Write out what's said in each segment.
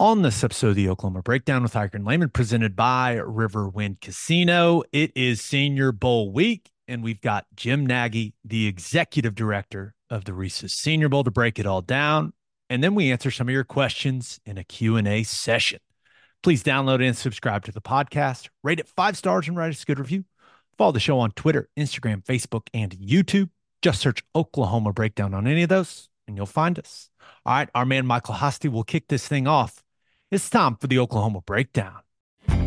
on this episode of the Oklahoma Breakdown with Hiker and Lehman, presented by Riverwind Casino. It is Senior Bowl week, and we've got Jim Nagy, the executive director of the Reese's Senior Bowl, to break it all down. And then we answer some of your questions in a Q&A session. Please download and subscribe to the podcast. Rate it 5 stars and write us a good review. Follow the show on Twitter, Instagram, Facebook, and YouTube. Just search Oklahoma Breakdown on any of those, and you'll find us. All right, our man Michael Hosty will kick this thing off. It's time for the Oklahoma Breakdown. Well,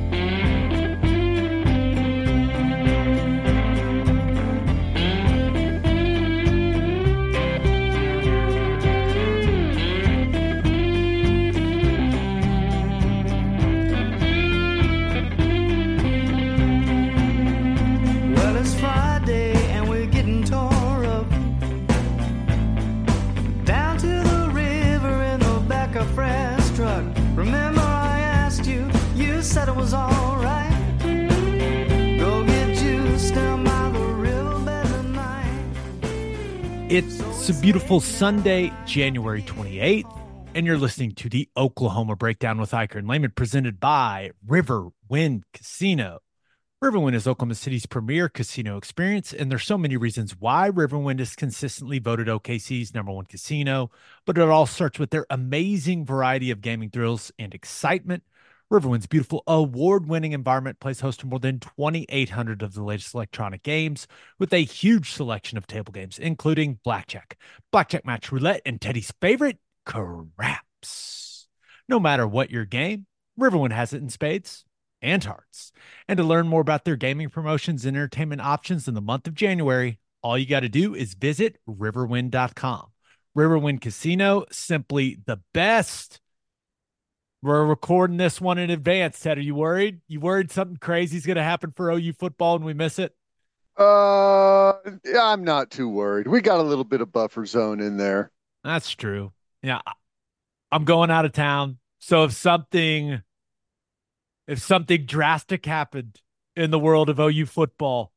it's Friday and we're getting tore up. Down to the river in the back of Fred's truck. Remember I asked you, you said it was all right. Go get juiced down by the riverbed tonight. It's a beautiful Sunday, January 28th, and you're listening to the Oklahoma Breakdown with Hiker and Lehman, presented by Riverwind Casino. Riverwind is Oklahoma City's premier casino experience, and there's so many reasons why Riverwind is consistently voted OKC's #1 casino, but it all starts with their amazing variety of gaming thrills and excitement. Riverwind's beautiful award-winning environment plays host to more than 2,800 of the latest electronic games with a huge selection of table games, including blackjack, blackjack match roulette, and Teddy's favorite, craps. No matter what your game, Riverwind has it in spades and hearts. And to learn more about their gaming promotions and entertainment options in the month of January, all you got to do is visit riverwind.com. Riverwind Casino, simply the best. We're recording this one in advance, Ted. Are you worried? You worried something crazy is going to happen for OU football and we miss it? I'm not too worried. We got a little bit of buffer zone in there. That's true. Yeah. I'm going out of town. So if something drastic happened in the world of OU football,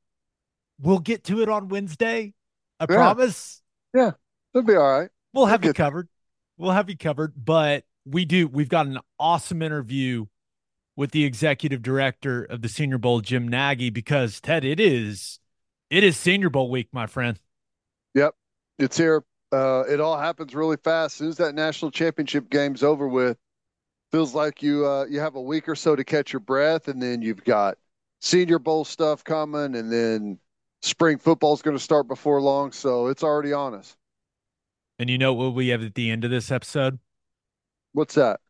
we'll get to it on Wednesday. I promise. Yeah, it'll be all right. We'll have you covered. But we've got an awesome interview with the executive director of the Senior Bowl, Jim Nagy, because Ted, it is Senior Bowl week, my friend. Yep. It's here. It all happens really fast. As soon as that national championship game's over with, feels like you have a week or so to catch your breath, and then you've got Senior Bowl stuff coming, and then spring football is going to start before long, so it's already on us. And you know what we have at the end of this episode? What's that?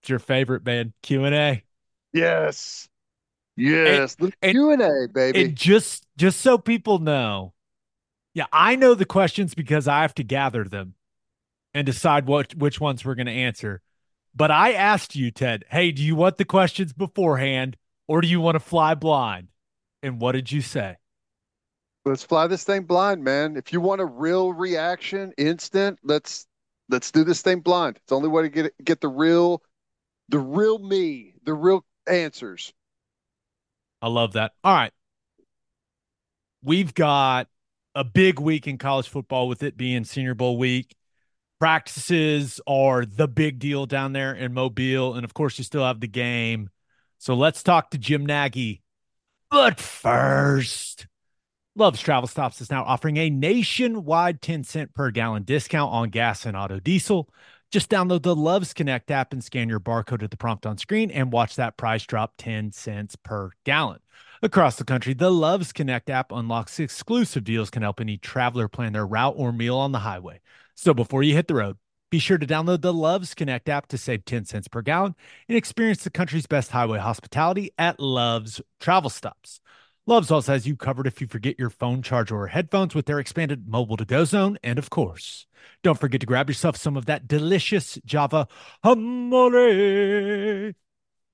It's your favorite, man, Q&A. Yes. The Q&A, baby. And just so people know, yeah, I know the questions because I have to gather them and decide which ones we're going to answer. But I asked you, Ted, hey, do you want the questions beforehand or do you want to fly blind? And what did you say? Let's fly this thing blind, man. If you want a real reaction, instant, let's do this thing blind. It's the only way to get the real me, the real answers. I love that. All right. We've got a big week in college football with it being Senior Bowl week. Practices are the big deal down there in Mobile. And, of course, you still have the game. So let's talk to Jim Nagy. But first, Love's Travel Stops is now offering a nationwide 10-cent per gallon discount on gas and auto diesel. Just download the Love's Connect app and scan your barcode at the prompt on screen and watch that price drop 10 cents per gallon. Across the country, the Love's Connect app unlocks exclusive deals can help any traveler plan their route or meal on the highway. So before you hit the road, be sure to download the Love's Connect app to save 10 cents per gallon and experience the country's best highway hospitality at Love's Travel Stops. Love's also has you covered if you forget your phone charger or headphones with their expanded mobile-to-go zone. And, of course, don't forget to grab yourself some of that delicious Java Hummus.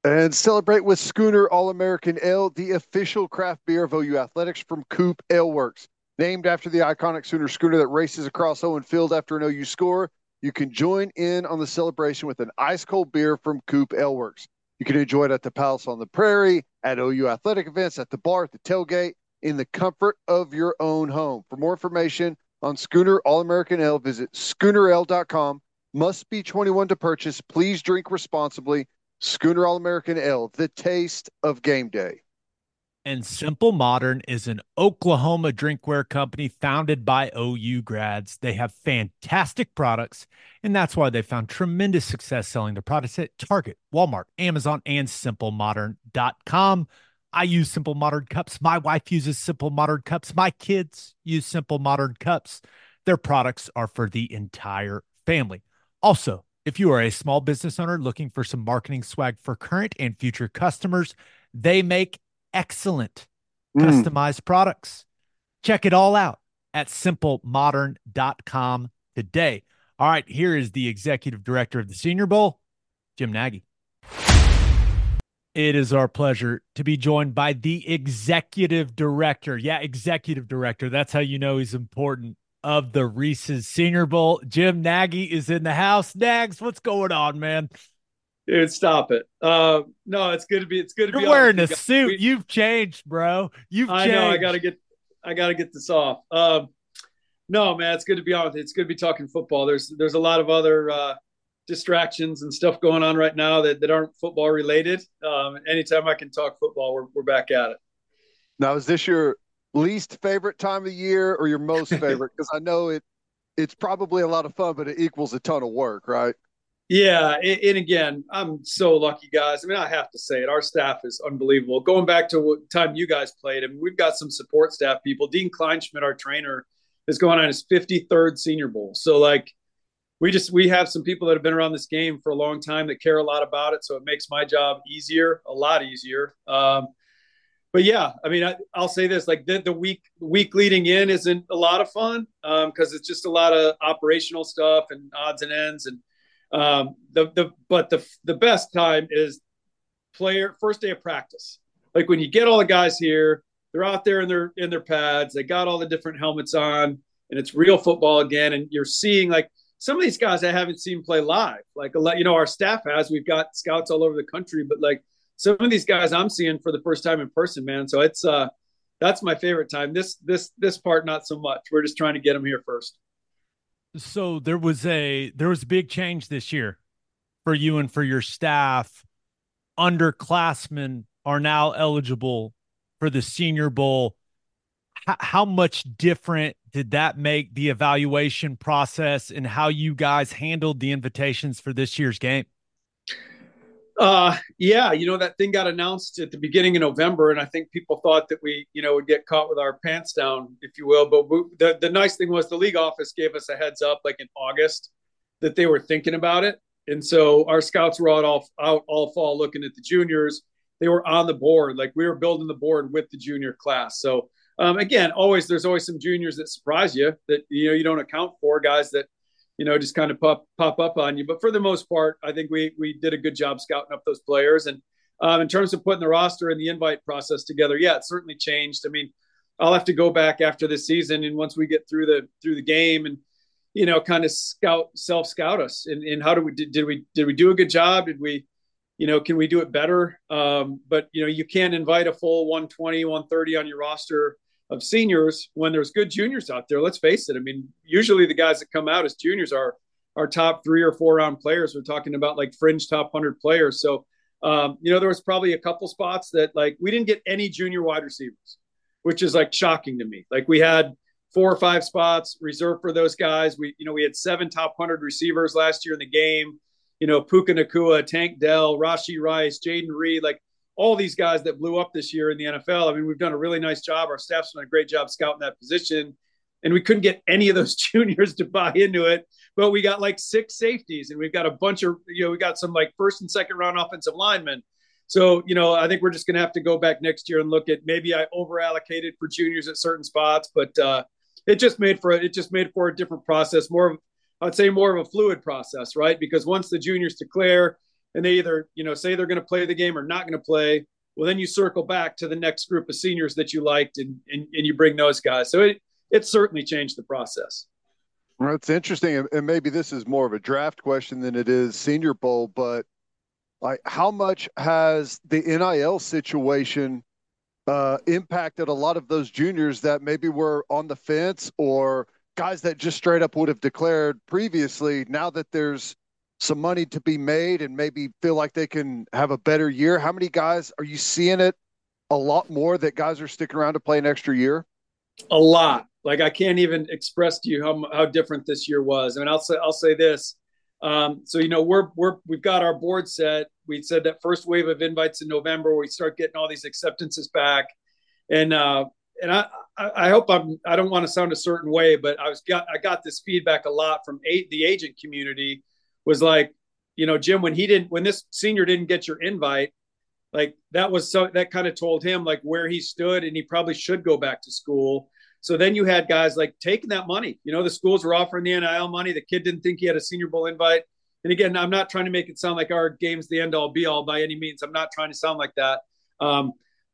And celebrate with Schooner All-American Ale, the official craft beer of OU Athletics from Coop Ale Works. Named after the iconic Sooner Schooner that races across Owen Field after an OU score, you can join in on the celebration with an ice-cold beer from Coop Ale Works. You can enjoy it at the Palace on the Prairie, at OU athletic events, at the bar, at the tailgate, in the comfort of your own home. For more information on Schooner All-American Ale, visit schoonerale.com. Must be 21 to purchase. Please drink responsibly. Schooner All-American Ale, the taste of game day. And Simple Modern is an Oklahoma drinkware company founded by OU grads. They have fantastic products, and that's why they found tremendous success selling their products at Target, Walmart, Amazon, and simplemodern.com. I use Simple Modern cups. My wife uses Simple Modern cups. My kids use Simple Modern cups. Their products are for the entire family. Also, if you are a small business owner looking for some marketing swag for current and future customers, they make excellent customized products. Check it all out at simplemodern.com today. All right, here is the executive director of the Senior Bowl, Jim Nagy. It is our pleasure to be joined by the executive director. Yeah, executive director. That's how you know he's important. Of the Reese's Senior Bowl. Jim Nagy is in the house. Nags, what's going on, man? Dude, stop it. No, it's good to be. You're wearing a suit. You've changed, bro. You've changed. I know. I gotta get this off. No, man, it's good to be on with you. It's good to be talking football. There's a lot of other distractions and stuff going on right now that aren't football related. Anytime I can talk football, we're back at it. Now, is this your least favorite time of year or your most favorite? Because I know it's probably a lot of fun, but it equals a ton of work, right? Yeah. And again, I'm so lucky, guys. I mean, I have to say it. Our staff is unbelievable. Going back to what time you guys played, I mean, we've got some support staff people. Dean Kleinschmidt, our trainer, is going on his 53rd Senior Bowl. So like we have some people that have been around this game for a long time that care a lot about it. So it makes my job easier, a lot easier. But yeah, I mean, I'll say this, like the week leading in isn't a lot of fun because it's just a lot of operational stuff and odds and ends. And the best time is first day of practice. Like when you get all the guys here, they're out there in their pads, they got all the different helmets on, and it's real football again. And you're seeing like some of these guys I haven't seen play live. Like a lot, our staff has. We've got scouts all over the country, but like some of these guys I'm seeing for the first time in person, man. So it's that's my favorite time. This part, not so much. We're just trying to get them here first. So there was a big change this year for you and for your staff. Underclassmen are now eligible for the Senior Bowl. How much different did that make the evaluation process and how you guys handled the invitations for this year's game? Yeah, that thing got announced at the beginning of November, and I think people thought that we, would get caught with our pants down, if you will. But the nice thing was the league office gave us a heads up, like in August, that they were thinking about it. And so our scouts were out all fall looking at the juniors. They were on the board, like we were building the board with the junior class. So again, there's always some juniors that surprise you that you don't account for, guys that just kind of pop up on you. But for the most part, I think we did a good job scouting up those players. And in terms of putting the roster and the invite process together, yeah, it certainly changed. I mean, I'll have to go back after this season and once we get through the game and, kind of self-scout us. And how did we do a good job? Did we, can we do it better? But, you can't invite a full 120, 130 on your roster of seniors when there's good juniors out there. Let's face it. I mean, usually the guys that come out as juniors are our top 3 or 4 round players. We're talking about like fringe top 100 players. So, there was probably a couple spots that like, we didn't get any junior wide receivers, which is like shocking to me. Like we had 4 or 5 spots reserved for those guys. We had 7 top 100 receivers last year in the game, Puka Nakua, Tank Dell, Rashi Rice, Jaden Reed, like all these guys that blew up this year in the NFL. I mean, we've done a really nice job. Our staff's done a great job scouting that position, and we couldn't get any of those juniors to buy into it, but we got like 6 safeties, and we've got a bunch of, we got some like first and second round offensive linemen. So, I think we're just going to have to go back next year and look at maybe I over allocated for juniors at certain spots, but it just made for a different process, more of a fluid process, right? Because once the juniors declare, and they either, say they're going to play the game or not going to play, well, then you circle back to the next group of seniors that you liked and you bring those guys. So it certainly changed the process. Well, it's interesting. And maybe this is more of a draft question than it is Senior Bowl, but like how much has the NIL situation impacted a lot of those juniors that maybe were on the fence or guys that just straight up would have declared previously, now that there's some money to be made and maybe feel like they can have a better year, how many guys are you seeing it a lot more that guys are sticking around to play an extra year? A lot. Like, I can't even express to you how different this year was. I mean, I'll say this. So, you know, we've got our board set. We said that first wave of invites in November, we start getting all these acceptances back. And I hope I don't want to sound a certain way, but I got this feedback a lot from the agent community, was like, you know, Jim, when this senior didn't get your invite, like that kind of told him like where he stood, and he probably should go back to school. So then you had guys like taking that money. You know, the schools were offering the NIL money. The kid didn't think he had a Senior Bowl invite. And again, I'm not trying to make it sound like our game's the end all be all by any means. I'm not trying to sound like that.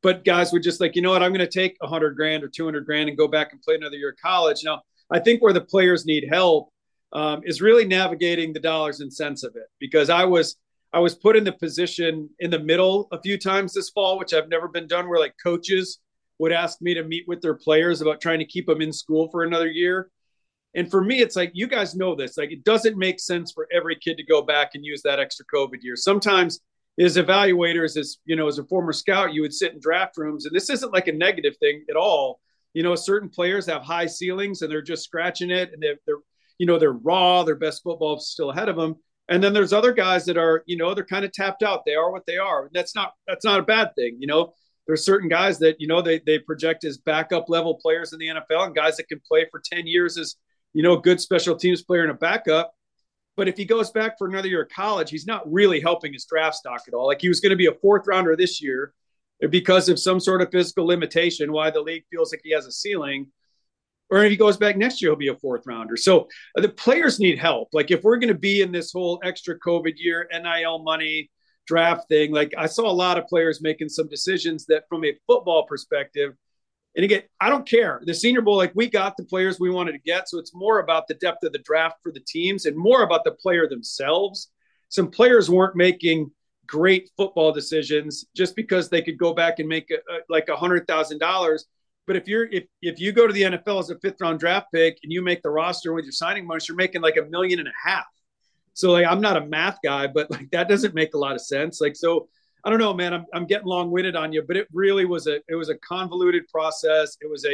But guys were just like, you know what, I'm going to take $100,000 or $200,000 and go back and play another year of college. Now, I think where the players need help is really navigating the dollars and cents of it, because I was put in the position in the middle a few times this fall, which I've never been done, where like coaches would ask me to meet with their players about trying to keep them in school for another year. And for me, it's like, you guys know this, like it doesn't make sense for every kid to go back and use that extra COVID year. Sometimes as evaluators, as you know, as a former scout, you would sit in draft rooms, and this isn't like a negative thing at all. You know, certain players have high ceilings and they're just scratching it, and they're, you know, they're raw, their best football is still ahead of them. And then there's other guys that are, you know, they're kind of tapped out. They are what they are. And that's not a bad thing. You know, there's certain guys that, you know, they project as backup level players in the NFL, and guys that can play for 10 years as, you know, a good special teams player and a backup. But if he goes back for another year of college, he's not really helping his draft stock at all. Like, he was going to be a fourth rounder this year because of some sort of physical limitation, why the league feels like he has a ceiling. Or if he goes back next year, he'll be a fourth rounder. So the players need help. Like, if we're going to be in this whole extra COVID year, NIL money, draft thing, like I saw a lot of players making some decisions that from a football perspective, and again, I don't care. The Senior Bowl, like, we got the players we wanted to get. So it's more about the depth of the draft for the teams and more about the player themselves. Some players weren't making great football decisions just because they could go back and make like $100,000. But if you go to the NFL as a fifth round draft pick and you make the roster with your signing bonus, you're making like $1.5 million. So like, I'm not a math guy, but like that doesn't make a lot of sense. Like, so I don't know, man, I'm getting long winded on you, but it really was a convoluted process. It was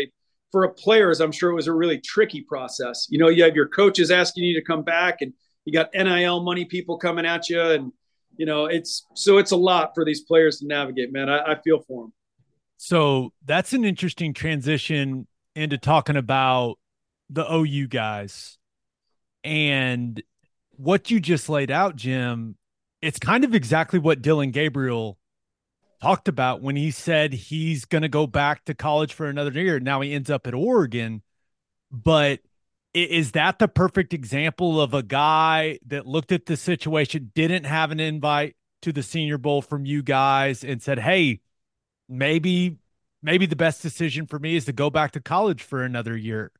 for players, I'm sure it was a really tricky process. You know, you have your coaches asking you to come back, and you got NIL money people coming at you. And, you know, it's a lot for these players to navigate, man. I feel for them. So that's an interesting transition into talking about the OU guys, and what you just laid out, Jim, it's kind of exactly what Dylan Gabriel talked about when he said he's going to go back to college for another year. Now he ends up at Oregon, but is that the perfect example of a guy that looked at the situation, didn't have an invite to the Senior Bowl from you guys, and said, hey, maybe the best decision for me is to go back to college for another year?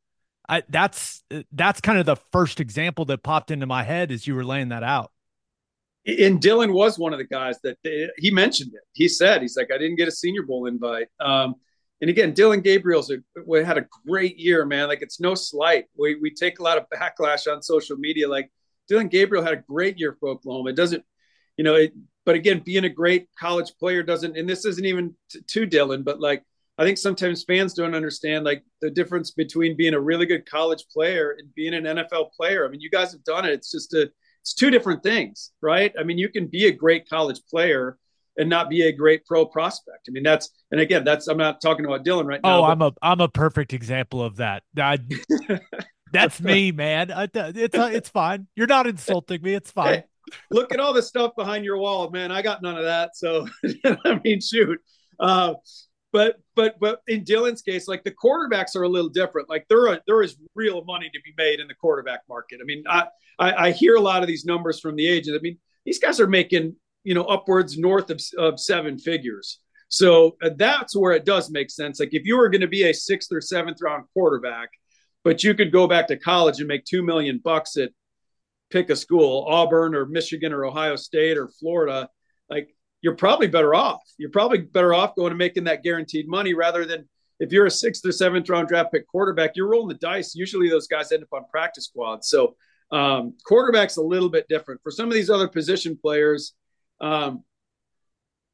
That's kind of the first example that popped into my head as you were laying that out. And Dylan was one of the guys that he mentioned it. He said, he's like, I didn't get a Senior Bowl invite. And again, Dylan Gabriel's had a great year, man. Like, it's no slight. We take a lot of backlash on social media. Like, Dylan Gabriel had a great year for Oklahoma. It doesn't, you know, but again, being a great college player doesn't, and this isn't even to Dylan, but like, I think sometimes fans don't understand like the difference between being a really good college player and being an NFL player. I mean, you guys have done it. It's just it's two different things, right? I mean, you can be a great college player and not be a great pro prospect. I mean, I'm not talking about Dylan right now. Oh, I'm a perfect example of that. That's me, man. It's fine. You're not insulting me. It's fine. Hey. Look at all the stuff behind your wall, man. I got none of that. So, I mean, shoot. But in Dylan's case, like the quarterbacks are a little different. Like there is real money to be made in the quarterback market. I mean, I hear a lot of these numbers from the agents. I mean, these guys are making, you know, upwards north of seven figures. So that's where it does make sense. Like if you were going to be a 6th or 7th round quarterback, but you could go back to college and make $2 million at, pick a school, Auburn or Michigan or Ohio State or Florida, like you're probably better off. You're probably better off going and making that guaranteed money rather than, if you're a 6th or 7th round draft pick quarterback, you're rolling the dice. Usually those guys end up on practice squads. So quarterback's a little bit different. For some of these other position players, I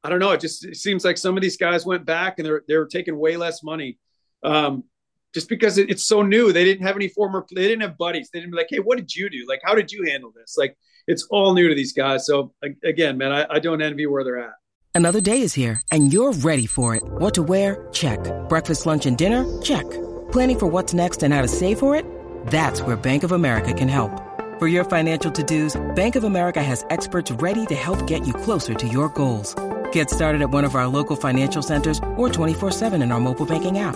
don't know. It seems like some of these guys went back and they're taking way less money just because it's so new. They didn't have any they didn't have buddies. They didn't be like, hey, what did you do? Like, how did you handle this? Like, it's all new to these guys. So again, man, I don't envy where they're at. Another day is here and you're ready for it. What to wear? Check. Breakfast, lunch, and dinner? Check. Planning for what's next and how to save for it? That's where Bank of America can help. For your financial to-dos, Bank of America has experts ready to help get you closer to your goals. Get started at one of our local financial centers or 24/7 in our mobile banking app.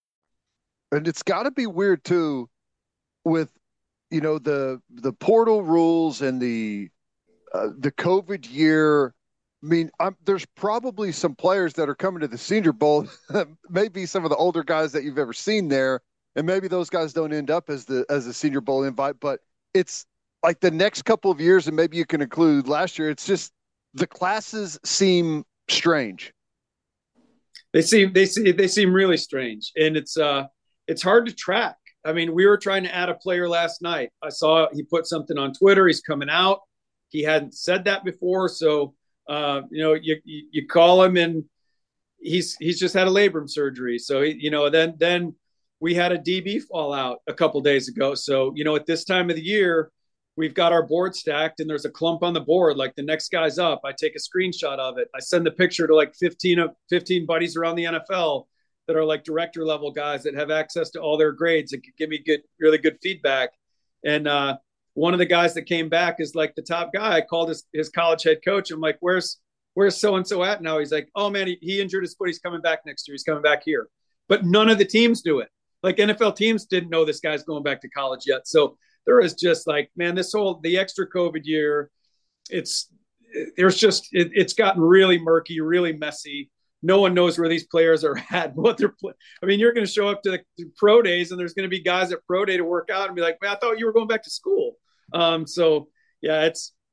And it's got to be weird too, with the portal rules and the COVID year. I mean, there's probably some players that are coming to the Senior Bowl, maybe some of the older guys that you've ever seen there, and maybe those guys don't end up as the Senior Bowl invite. But it's like the next couple of years, and maybe you can include last year. It's just the classes seem strange. They seem really strange, and it's hard to track. I mean, we were trying to add a player last night. I saw he put something on Twitter. He's coming out. He hadn't said that before. So, you call him and he's just had a labrum surgery. So, then we had a DB fallout a couple days ago. So, at this time of the year, we've got our board stacked and there's a clump on the board. Like the next guy's up. I take a screenshot of it. I send the picture to like 15 buddies around the NFL that are like director level guys that have access to all their grades and could give me really good feedback. And one of the guys that came back is like the top guy. I called his college head coach. I'm like, where's so-and-so at now? He's like, oh man, he injured his foot. He's coming back next year. He's coming back here. But none of the teams do it. Like NFL teams didn't know this guy's going back to college yet. So there is just like, man, the extra COVID year, it's gotten really murky, really messy. No one knows where these players are at, what they're playing. I mean, you're going to show up to the pro days and there's going to be guys at pro day to work out and be like, man, I thought you were going back to school. So yeah,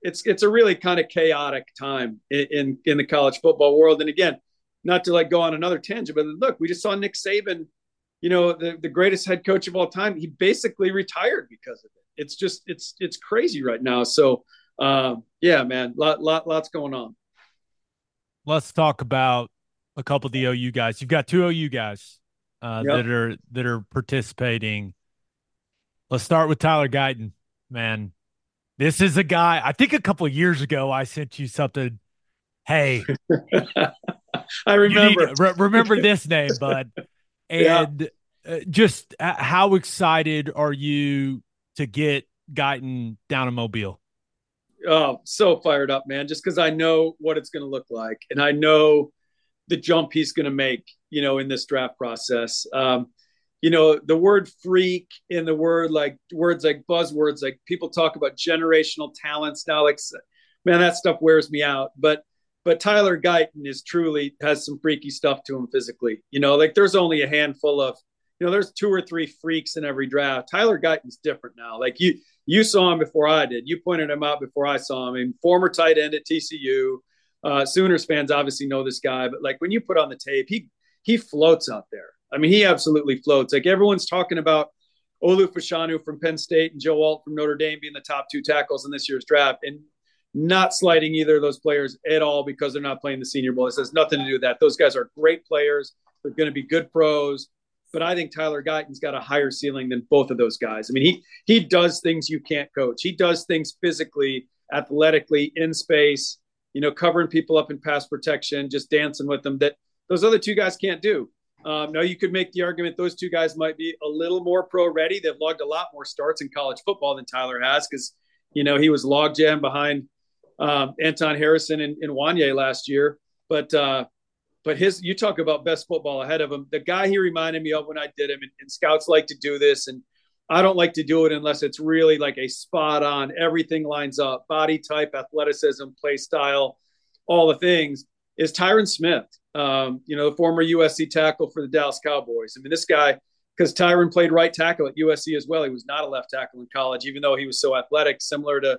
it's a really kind of chaotic time in the college football world. And again, not to like go on another tangent, but look, we just saw Nick Saban, the greatest head coach of all time. He basically retired because of it. It's just, it's crazy right now. So yeah, man, lots going on. Let's talk about a couple of the OU guys. You've got two OU guys yep. that are participating. Let's start with Tyler Guyton, man. This is a guy, I think a couple of years ago, I sent you something. Hey, I remember. Remember this name, bud. And yeah. Just how excited are you to get Guyton down in Mobile? Oh, so fired up, man, just because I know what it's going to look like. And I know the jump he's going to make, in this draft process. The word freak and the word like words like buzzwords, like people talk about generational talents now, like, man, that stuff wears me out. But Tyler Guyton has some freaky stuff to him physically. Like there's only a handful of, there's 2 or 3 freaks in every draft. Tyler Guyton's different now. Like you saw him before I did. You pointed him out before I saw him. I mean, former tight end at TCU. Sooners fans obviously know this guy, but like when you put on the tape, he floats out there. I mean, he absolutely floats. Like everyone's talking about Olufoshanu from Penn State and Joe Alt from Notre Dame being the top 2 tackles in this year's draft, and not slighting either of those players at all because they're not playing the Senior Bowl. It has nothing to do with that. Those guys are great players. They're going to be good pros, but I think Tyler Guyton's got a higher ceiling than both of those guys. I mean, he does things you can't coach. He does things physically, athletically, in space, covering people up in pass protection, just dancing with them that those other two guys can't do. Now, you could make the argument those two guys might be a little more pro-ready. They've logged a lot more starts in college football than Tyler has because, you know, he was logjam behind Anton Harrison and Wanye last year. But his, you talk about best football ahead of him. The guy he reminded me of when I did him, and scouts like to do this, and I don't like to do it unless it's really like a spot on. Everything lines up, body type, athleticism, play style, all the things, is Tyron Smith. You know, the former USC tackle for the Dallas Cowboys. I mean, this guy, because Tyron played right tackle at USC as well. He was not a left tackle in college, even though he was so athletic, similar to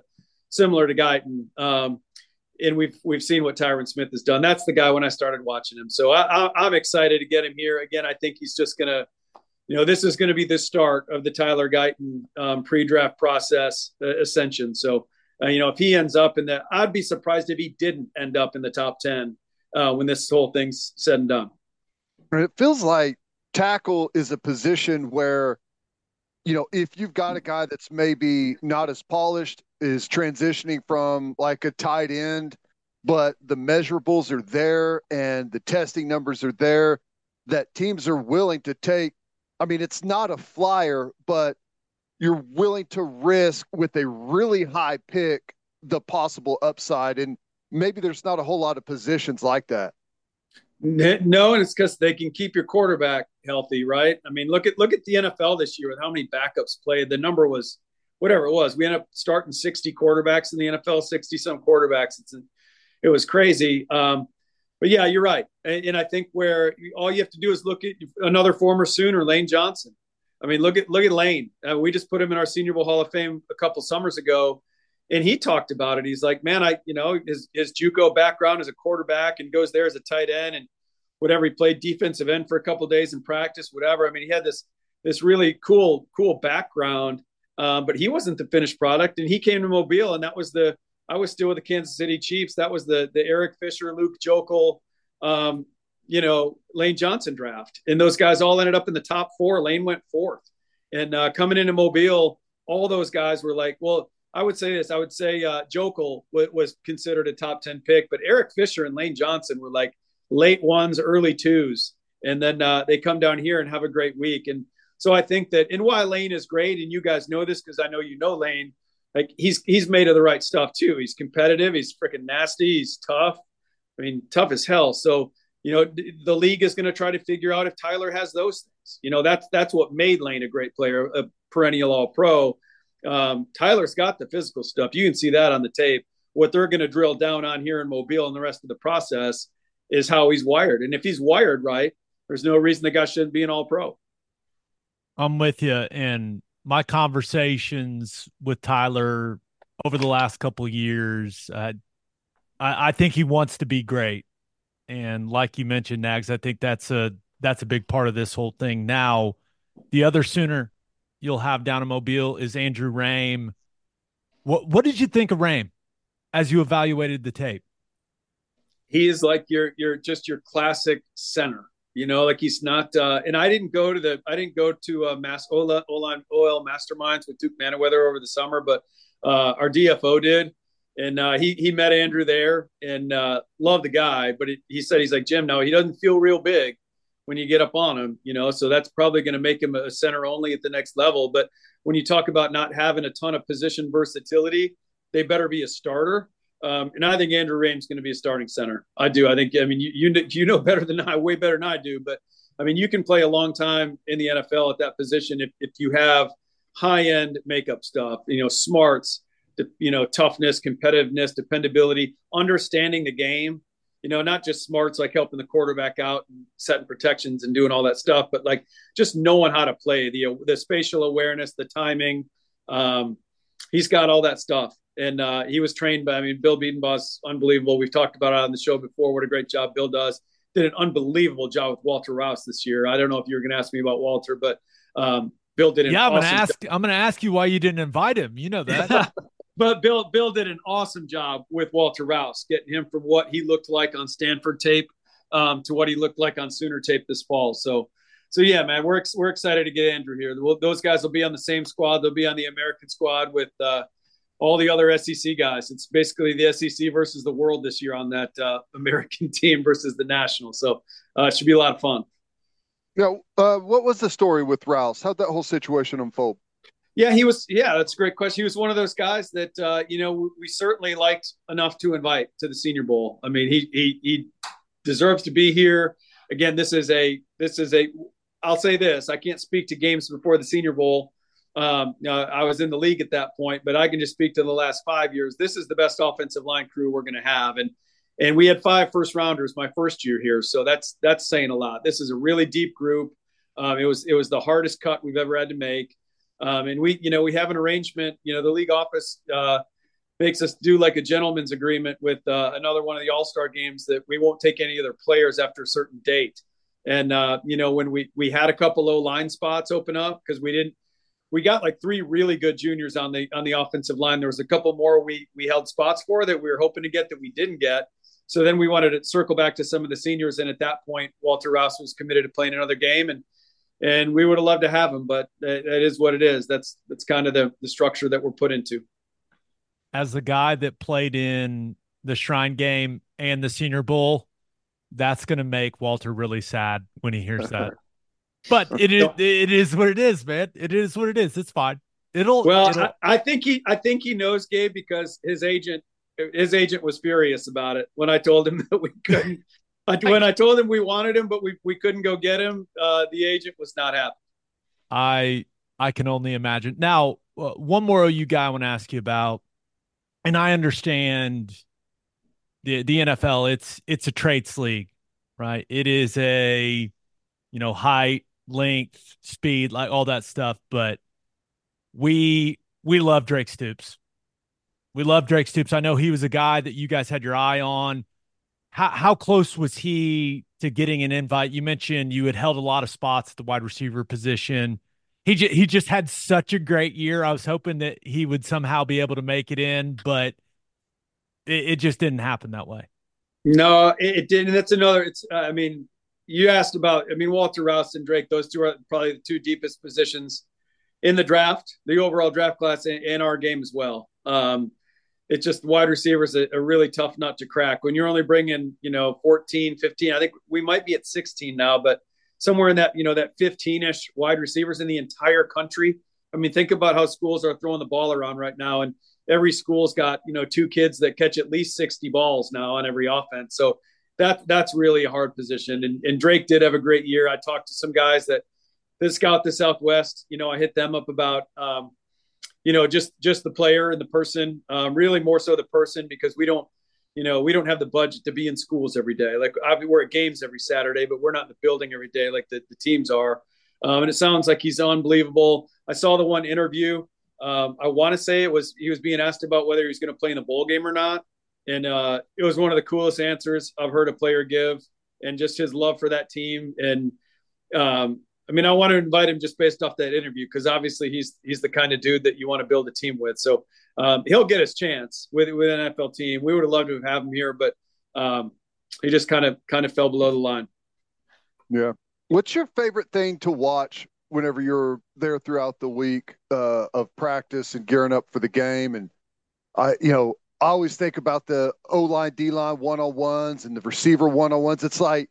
Guyton. And we've seen what Tyron Smith has done. That's the guy when I started watching him. So I'm excited to get him here again. I think he's just going to, you know, this is going to be the start of the Tyler Guyton pre-draft process ascension. So, you know, if he ends up in that, I'd be surprised if he didn't end up in the top 10. When this whole thing's said and done. It feels like tackle is a position where, you know, if you've got a guy that's maybe not as polished, is transitioning from like a tight end, but the measurables are there and the testing numbers are there that teams are willing to take. I mean, it's not a flyer, but you're willing to risk with a really high pick the possible upside. And maybe there's not a whole lot of positions like that. No, and it's because they can keep your quarterback healthy, right? I mean, look at the NFL this year with how many backups played. The number was whatever it was. We ended up starting 60 quarterbacks in the NFL, 60-some quarterbacks. It was crazy. But, yeah, you're right. And I think where all you have to do is look at another former Sooner, Lane Johnson. I mean, look at Lane. We just put him in our Senior Bowl Hall of Fame a couple summers ago. And he talked about it. He's like, man, his JUCO background as a quarterback and goes there as a tight end and whatever. He played defensive end for a couple of days in practice, whatever. I mean, he had this really cool background, but he wasn't the finished product. And he came to Mobile, and that was I was still with the Kansas City Chiefs. That was the Eric Fisher, Luke Jokel, you know, Lane Johnson draft. And those guys all ended up in the top four. Lane went fourth. And coming into Mobile, all those guys were like, well, I would say this. I would say Jokel was considered a top 10 pick, but Eric Fisher and Lane Johnson were like late ones, early twos. And then they come down here and have a great week. And so I think that, and why Lane is great, and you guys know this because I know you know Lane, like he's made of the right stuff too. He's competitive. He's freaking nasty. He's tough. I mean, tough as hell. So, you know, the league is going to try to figure out if Tyler has those things. You know, that's what made Lane a great player, a perennial All-Pro. Tyler's got the physical stuff. You can see that on the tape. What they're going to drill down on here in Mobile and the rest of the process is how he's wired. And if he's wired right, there's no reason the guy shouldn't be an All-Pro. I'm with you. And my conversations with Tyler over the last couple of years, I think he wants to be great. And like you mentioned, Nags, I think that's a big part of this whole thing. Now, the other Sooner you'll have down in Mobile is Andrew Raym. What did you think of Raym as you evaluated the tape? He is like your classic center, you know, like he's not. And I didn't go to OL Masterminds with Duke Manaweather over the summer, but our DFO did, and he met Andrew there and loved the guy. But he said he's like, Jim, no, he doesn't feel real big when you get up on him, you know, so that's probably going to make him a center only at the next level. But when you talk about not having a ton of position versatility, they better be a starter. And I think Andrew Raym's going to be a starting center. I do. I think, I mean, you know better than I, way better than I do, but I mean, you can play a long time in the NFL at that position if you have high end makeup stuff, you know, smarts, you know, toughness, competitiveness, dependability, understanding the game. You know, not just smarts like helping the quarterback out and setting protections and doing all that stuff, but like just knowing how to play, the spatial awareness, the timing. He's got all that stuff. And he was trained by, I mean, Bill Biedenbaugh's unbelievable. We've talked about it on the show before. What a great job Bill does. Did an unbelievable job with Walter Rouse this year. I don't know if you were going to ask me about Walter, but Bill did an awesome job. I'm going to ask you why you didn't invite him. You know that. But Bill did an awesome job with Walter Rouse, getting him from what he looked like on Stanford tape to what he looked like on Sooner tape this fall. So yeah, man, we're excited to get Andrew here. Those guys will be on the same squad. They'll be on the American squad with all the other SEC guys. It's basically the SEC versus the world this year on that American team versus the national. So it should be a lot of fun. Yeah. What was the story with Rouse? How'd that whole situation unfold? Yeah, he was. Yeah, that's a great question. He was one of those guys that, we certainly liked enough to invite to the Senior Bowl. I mean, he deserves to be here. Again, this is a I'll say this. I can't speak to games before the Senior Bowl. I was in the league at that point, but I can just speak to the last 5 years. This is the best offensive line crew we're going to have. And we had 5 first rounders my first year here. So that's saying a lot. This is a really deep group. It was the hardest cut we've ever had to make. And we have an arrangement, the league office, makes us do like a gentleman's agreement with another one of the All-Star games that we won't take any of their players after a certain date. And, when we had a couple low line spots open up because we got like 3 really good juniors on the offensive line. There was a couple more we held spots for that we were hoping to get that we didn't get. So then we wanted to circle back to some of the seniors. And at that point, Walter Rouse was committed to playing another game and we would have loved to have him, but it is what it is. That's kind of the structure that we're put into. As the guy that played in the Shrine Game and the Senior Bowl, that's going to make Walter really sad when he hears that. But it is what it is, man. It is what it is. It's fine. I think he knows, Gabe, because his agent was furious about it when I told him that we couldn't. When I told him we wanted him, but we couldn't go get him, the agent was not happy. I can only imagine. Now, one more OU guy I want to ask you about. And I understand the NFL, it's a traits league, right? It is a, height, length, speed, like all that stuff. But we love Drake Stoops. We love Drake Stoops. I know he was a guy that you guys had your eye on. How close was he to getting an invite? You mentioned you had held a lot of spots at the wide receiver position. He just had such a great year. I was hoping that he would somehow be able to make it in, but it just didn't happen that way. No, it didn't. That's another. You asked about. Walter Rouse and Drake. Those two are probably the two deepest positions in the draft, the overall draft class, and our game as well. It's just wide receivers a really tough nut to crack when you're only bringing 14, 15. I think we might be at 16 now, but somewhere in that, that 15-ish wide receivers in the entire country. I mean, think about how schools are throwing the ball around right now. And every school's got, 2 kids that catch at least 60 balls now on every offense. So that's really a hard position. And Drake did have a great year. I talked to some guys that scout the Southwest. I hit them up about, just the player and the person, really more so the person, because we don't have the budget to be in schools every day. Like we're at games every Saturday, but we're not in the building every day like the teams are. And it sounds like he's unbelievable. I saw the one interview. I want to say he was being asked about whether he was going to play in the bowl game or not. And it was one of the coolest answers I've heard a player give, and just his love for that team. And I want to invite him just based off that interview, because obviously he's the kind of dude that you want to build a team with. So he'll get his chance with an NFL team. We would have loved to have him here, but he just kind of fell below the line. Yeah. What's your favorite thing to watch whenever you're there throughout the week of practice and gearing up for the game? And I always think about the O-line, D-line one-on-ones and the receiver one-on-ones. It's like,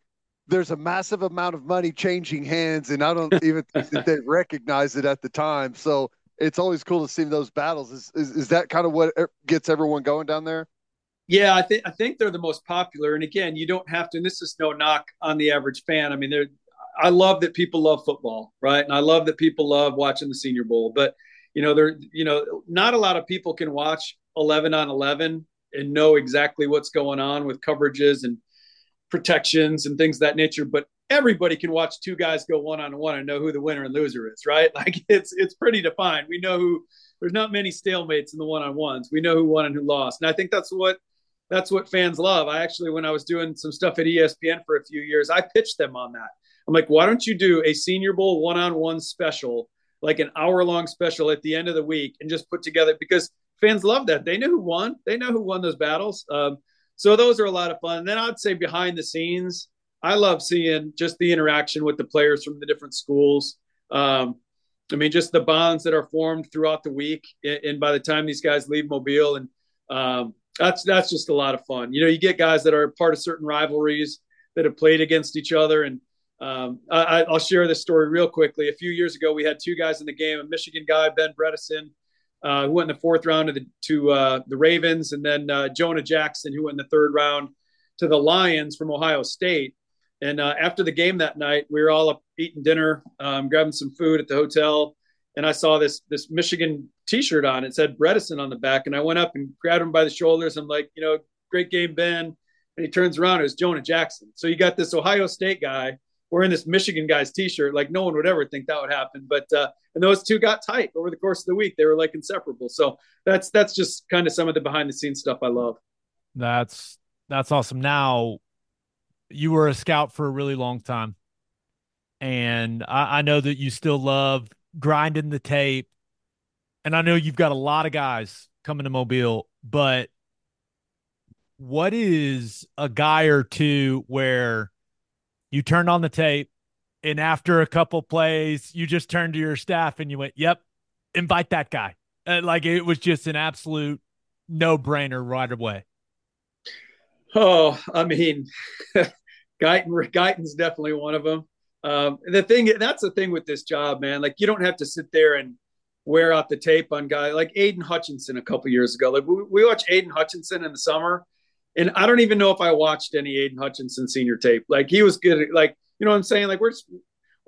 there's a massive amount of money changing hands, and I don't even think that they recognize it at the time. So it's always cool to see those battles. Is that kind of what gets everyone going down there? Yeah, I think they're the most popular. And again, you don't have to, and this is no knock on the average fan. I love that people love football, right? And I love that people love watching the Senior Bowl, but not a lot of people can watch 11 on 11 and know exactly what's going on with coverages and protections and things of that nature, but everybody can watch 2 guys go one-on-one and know who the winner and loser is, right? Like it's pretty defined. We know who, there's not many stalemates in the one-on-ones. We know who won and who lost. And I think that's what fans love. I actually, when I was doing some stuff at ESPN for a few years, I pitched them on that. I'm like, why don't you do a Senior Bowl one-on-one special, like an hour-long special at the end of the week, and just put together, because fans love that. They know who won. They know who won those battles. So those are a lot of fun. And then I'd say behind the scenes, I love seeing just the interaction with the players from the different schools. Just the bonds that are formed throughout the week. And by the time these guys leave Mobile, and that's just a lot of fun. You get guys that are part of certain rivalries that have played against each other. And I'll share this story real quickly. A few years ago, we had two guys in the game, a Michigan guy, Ben Bredesen, who went in the fourth round to the Ravens, and then Jonah Jackson, who went in the third round to the Lions from Ohio State. And after the game that night, we were all up eating dinner, grabbing some food at the hotel. And I saw this Michigan T-shirt on. It said Bredesen on the back. And I went up and grabbed him by the shoulders. I'm like, you know, great game, Ben. And he turns around. It was Jonah Jackson. So you got this Ohio State guy wearing this Michigan guy's T-shirt. Like, no one would ever think that would happen. But and those two got tight over the course of the week. They were like inseparable. So that's just kind of some of the behind the scenes stuff I love. That's awesome. Now, you were a scout for a really long time, and I know that you still love grinding the tape, and I know you've got a lot of guys coming to Mobile, but what is a guy or two where you turned on the tape and after a couple plays, you just turned to your staff and you went, yep, invite that guy. Like it was just an absolute no-brainer right away. Oh, I mean, Guyton's definitely one of them. That's the thing with this job, man. Like, you don't have to sit there and wear out the tape on guys like Aiden Hutchinson a couple years ago. Like, we watched Aiden Hutchinson in the summer, and I don't even know if I watched any Aiden Hutchinson senior tape. Like, he was good. Like, you know what I'm saying? Like, we're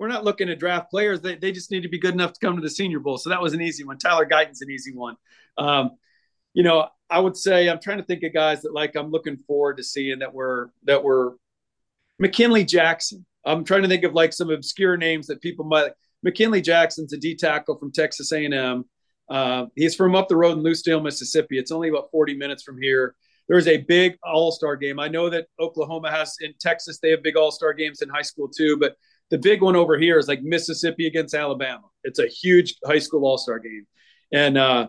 not looking to draft players. They just need to be good enough to come to the Senior Bowl. So that was an easy one. Tyler Guyton's an easy one. You know, I would say I'm trying to think of guys that, like, I'm looking forward to seeing that were McKinley Jackson. I'm trying to think of like some obscure names that people might. McKinley Jackson's a D tackle from Texas A&M. He's from up the road in Loosedale, Mississippi. It's only about 40 minutes from here. There's a big all-star game. I know that Oklahoma has in Texas, they have big all-star games in high school too, but the big one over here is like Mississippi against Alabama. It's a huge high school all-star game. And,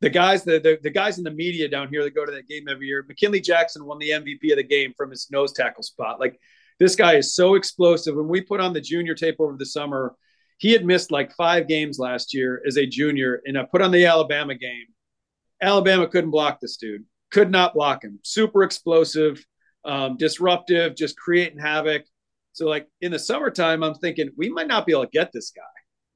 the guys in the media down here that go to that game every year, McKinley Jackson won the MVP of the game from his nose tackle spot. Like, this guy is so explosive. When we put on the junior tape over the summer, he had missed like 5 games last year as a junior. And I put on the Alabama game. Alabama couldn't block this dude. Could not block him. Super explosive, disruptive, just creating havoc. So, like, in the summertime, I'm thinking we might not be able to get this guy.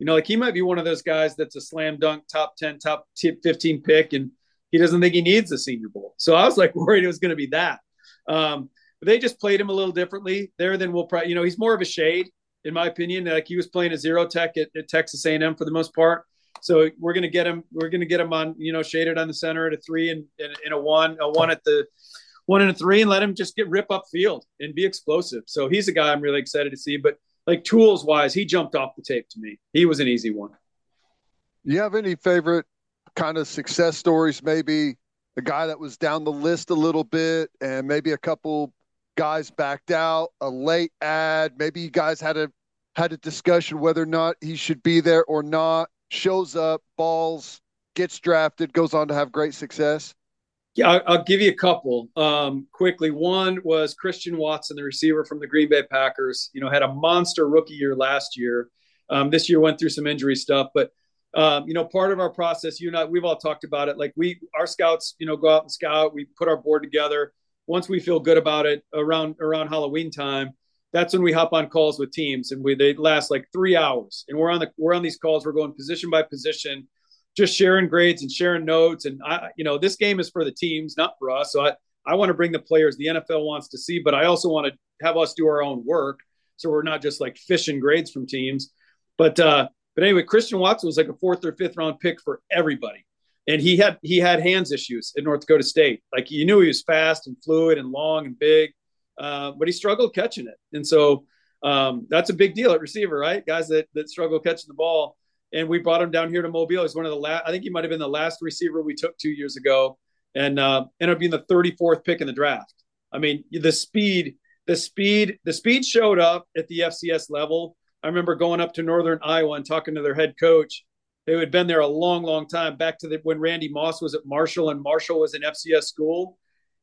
You know, like, he might be one of those guys that's a slam dunk top 10, top 15 pick, and he doesn't think he needs the Senior Bowl. So I was, like, worried it was going to be that. But they just played him a little differently there than we'll probably – you know, he's more of a shade, in my opinion. Like, he was playing a zero tech at Texas A&M for the most part. So we're going to get him – we're going to get him on, you know, shaded on the center at a 3 and a one and a three, and let him just get rip up field and be explosive. So he's a guy I'm really excited to see. But, like, tools-wise, he jumped off the tape to me. He was an easy one. Do you have any favorite kind of success stories, maybe a guy that was down the list a little bit and maybe a couple guys backed out, a late ad, maybe you guys had a discussion whether or not he should be there or not, shows up, balls, gets drafted, goes on to have great success? Yeah, I'll give you a couple quickly. One was Christian Watson, the receiver from the Green Bay Packers. You know, had a monster rookie year last year. This year went through some injury stuff, but you know, part of our process, you and I, we've all talked about it. Like, our scouts, you know, go out and scout. We put our board together. Once we feel good about it around Halloween time, that's when we hop on calls with teams, and they last like 3 hours. And we're on these calls. We're going position by position, just sharing grades and sharing notes. And I, you know, this game is for the teams, not for us. So I want to bring the players the NFL wants to see, but I also want to have us do our own work. So we're not just like fishing grades from teams, but anyway, Christian Watson was like a 4th or 5th round pick for everybody. And he had hands issues at North Dakota State. Like, you knew he was fast and fluid and long and big, but he struggled catching it. And so that's a big deal at receiver, right? Guys that struggle catching the ball. And we brought him down here to Mobile. He's one of the last, I think he might have been the last receiver we took 2 years ago, and ended up being the 34th pick in the draft. I mean, the speed showed up at the FCS level. I remember going up to Northern Iowa and talking to their head coach. They had been there a long, long time, back to when Randy Moss was at Marshall, and Marshall was an FCS school.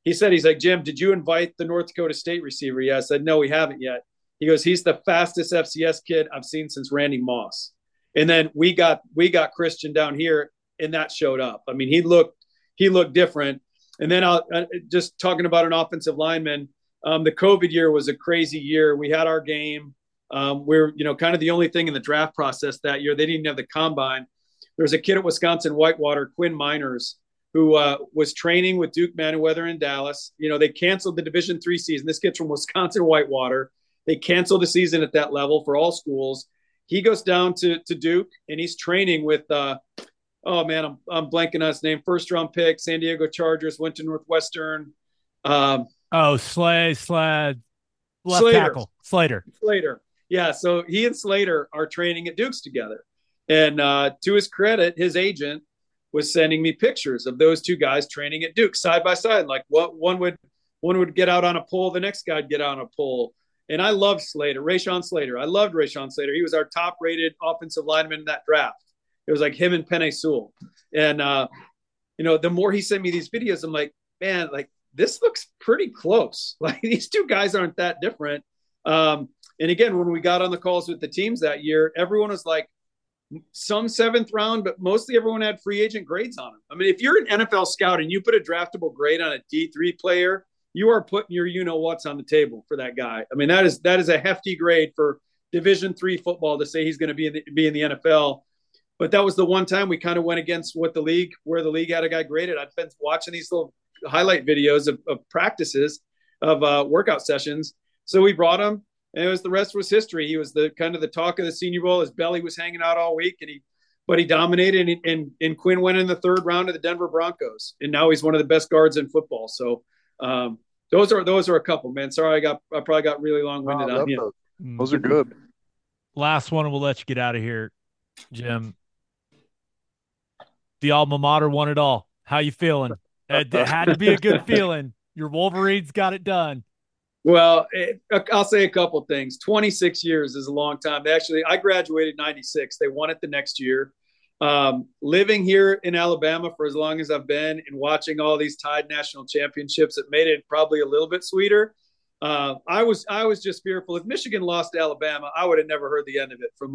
He said, he's like, Jim, did you invite the North Dakota State receiver? Yeah, I said, no, we haven't yet. He goes, he's the fastest FCS kid I've seen since Randy Moss. And then we got Christian down here, and that showed up. I mean, he looked different. And then I just talking about an offensive lineman, the COVID year was a crazy year. We had our game. We're, you know, kind of the only thing in the draft process that year. They didn't have the combine. There was a kid at Wisconsin Whitewater, Quinn Miners, who was training with Duke Mannweather in Dallas. You know, they canceled the Division III season. This kid's from Wisconsin Whitewater. They canceled the season at that level for all schools. He goes down to Duke, and he's training with, I'm blanking on his name. First-round pick, San Diego Chargers, went to Northwestern. Left tackle. Slater. Yeah, so he and Slater are training at Duke's together. And to his credit, his agent was sending me pictures of those two guys training at Duke side by side. Like what one would get out on a pole, the next guy'd get on a pole. And I loved Slater, Rayshawn Slater. I loved Rayshawn Slater. He was our top-rated offensive lineman in that draft. It was like him and Penei Sewell. And, the more he sent me these videos, I'm like, man, like this looks pretty close. Like these two guys aren't that different. And again, when we got on the calls with the teams that year, everyone was like, some seventh round, but mostly everyone had free agent grades on them. I mean, if you're an NFL scout and you put a draftable grade on a D3 player, you are putting your you-know-what's on the table for that guy. I mean, that is a hefty grade for Division III football to say he's going to be in the NFL. But that was the one time we kind of went against where the league had a guy graded. I've been watching these little highlight videos of practices, of workout sessions. So we brought him. And the rest was history. He was the talk of the Senior Bowl. His belly was hanging out all week, but he dominated. And Quinn went in the third round of the Denver Broncos, and now he's one of the best guards in football. So those are a couple, man. Sorry, I probably got really long-winded on you. Those are good. Last one, we'll let you get out of here, Jim. The alma mater won it all. How you feeling? It had to be a good feeling. Your Wolverines got it done. Well, I'll say a couple things. 26 years is a long time. I graduated 96. They won it the next year. Living here in Alabama for as long as I've been and watching all these Tide national championships, it made it probably a little bit sweeter. I was just fearful. If Michigan lost to Alabama, I would have never heard the end of it from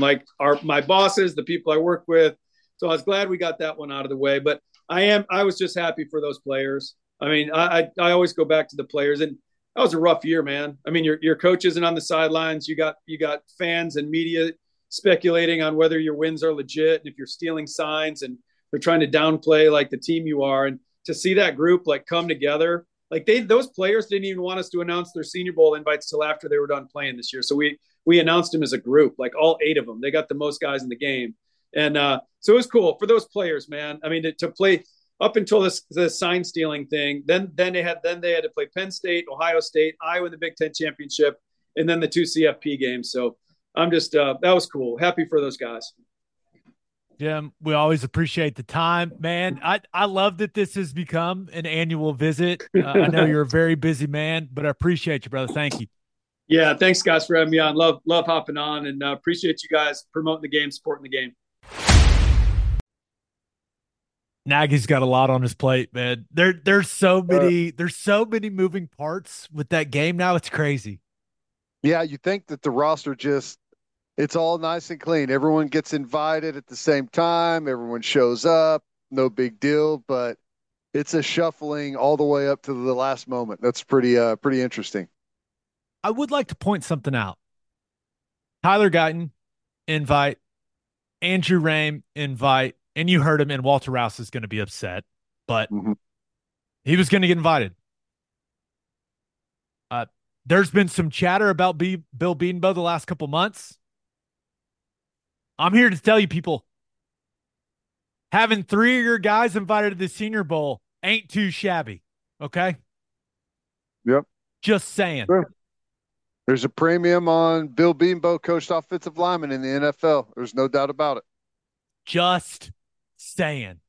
my bosses, the people I work with. So I was glad we got that one out of the way. But I was just happy for those players. I mean, I always go back to the players, and that was a rough year, man. I mean, your coach isn't on the sidelines. You got fans and media speculating on whether your wins are legit and if you're stealing signs, and they're trying to downplay like the team you are. And to see that group like come together, like those players didn't even want us to announce their Senior Bowl invites till after they were done playing this year. So we announced them as a group, like all 8 of them. They got the most guys in the game, and so it was cool for those players, man. I mean, to play. Up until the sign stealing thing, then they had to play Penn State, Ohio State, Iowa in the Big Ten championship, and then the 2 CFP games. So I'm just that was cool. Happy for those guys. Jim, we always appreciate the time, man. I love that this has become an annual visit. I know you're a very busy man, but I appreciate you, brother. Thank you. Yeah, thanks, guys, for having me on. Love hopping on, and appreciate you guys promoting the game, supporting the game. Nagy's got a lot on his plate, man. There's so many moving parts with that game now. It's crazy. Yeah, you think that the roster it's all nice and clean. Everyone gets invited at the same time. Everyone shows up. No big deal, but it's a shuffling all the way up to the last moment. That's pretty interesting. I would like to point something out. Tyler Guyton, invite. Andrew Raym, invite. And you heard him, and Walter Rouse is going to be upset, but he was going to get invited. There's been some chatter about Bill Bedenbaugh the last couple months. I'm here to tell you, people, having 3 of your guys invited to the Senior Bowl ain't too shabby, okay? Yep. Just saying. Sure. There's a premium on Bill Bedenbaugh coached offensive linemen in the NFL. There's no doubt about it. Just saying.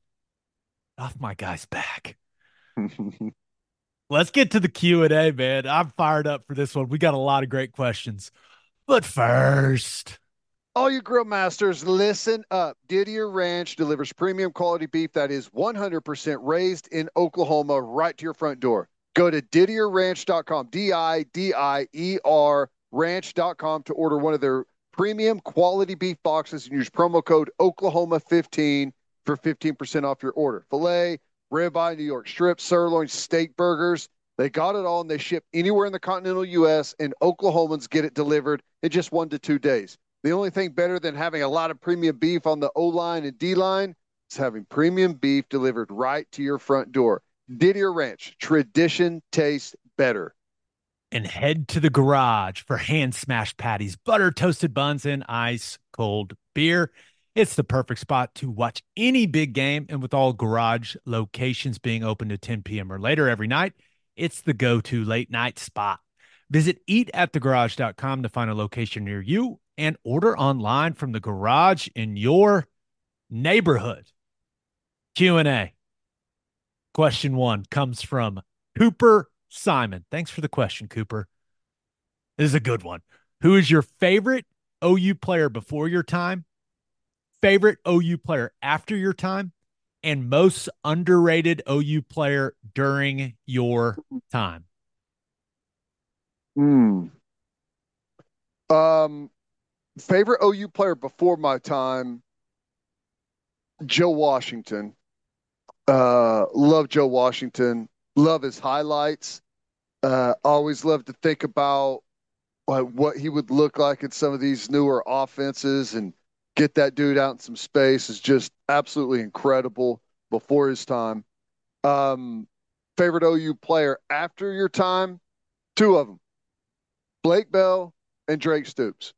Off my guy's back. Let's get to the Q&A, man. I'm fired up for this one. We got a lot of great questions. But first, all you grill masters, listen up. Didier Ranch delivers premium quality beef that is 100% raised in Oklahoma right to your front door. Go to didierranch.com, D-I-D-I-E-R ranch.com to order one of their premium quality beef boxes and use promo code Oklahoma15 for 15% off your order. Filet, ribeye, New York strip, sirloin, steak burgers, They got it all, and they ship anywhere in the continental U.S., and Oklahomans get it delivered in just 1 to 2 days. The only thing better than having a lot of premium beef on the O-line and D-line is having premium beef delivered right to your front door. Didier Ranch, tradition tastes better. And head to the garage for hand-smashed patties, butter, toasted buns, and ice-cold beer. It's the perfect spot to watch any big game, and with all garage locations being open to 10 p.m. or later every night, it's the go-to late-night spot. Visit eatatthegarage.com to find a location near you and order online from the garage in your neighborhood. Q&A. Question one comes from Cooper Simon. Thanks for the question, Cooper. This is a good one. Who is your favorite OU player before your time, favorite OU player after your time, and most underrated OU player during your time? Favorite OU player before my time, Joe Washington. Love Joe Washington. Love his highlights. Always love to think about what he would look like in some of these newer offenses, and get that dude out in some space is just absolutely incredible before his time. Favorite OU player after your time, two of them, Blake Bell and Drake Stoops.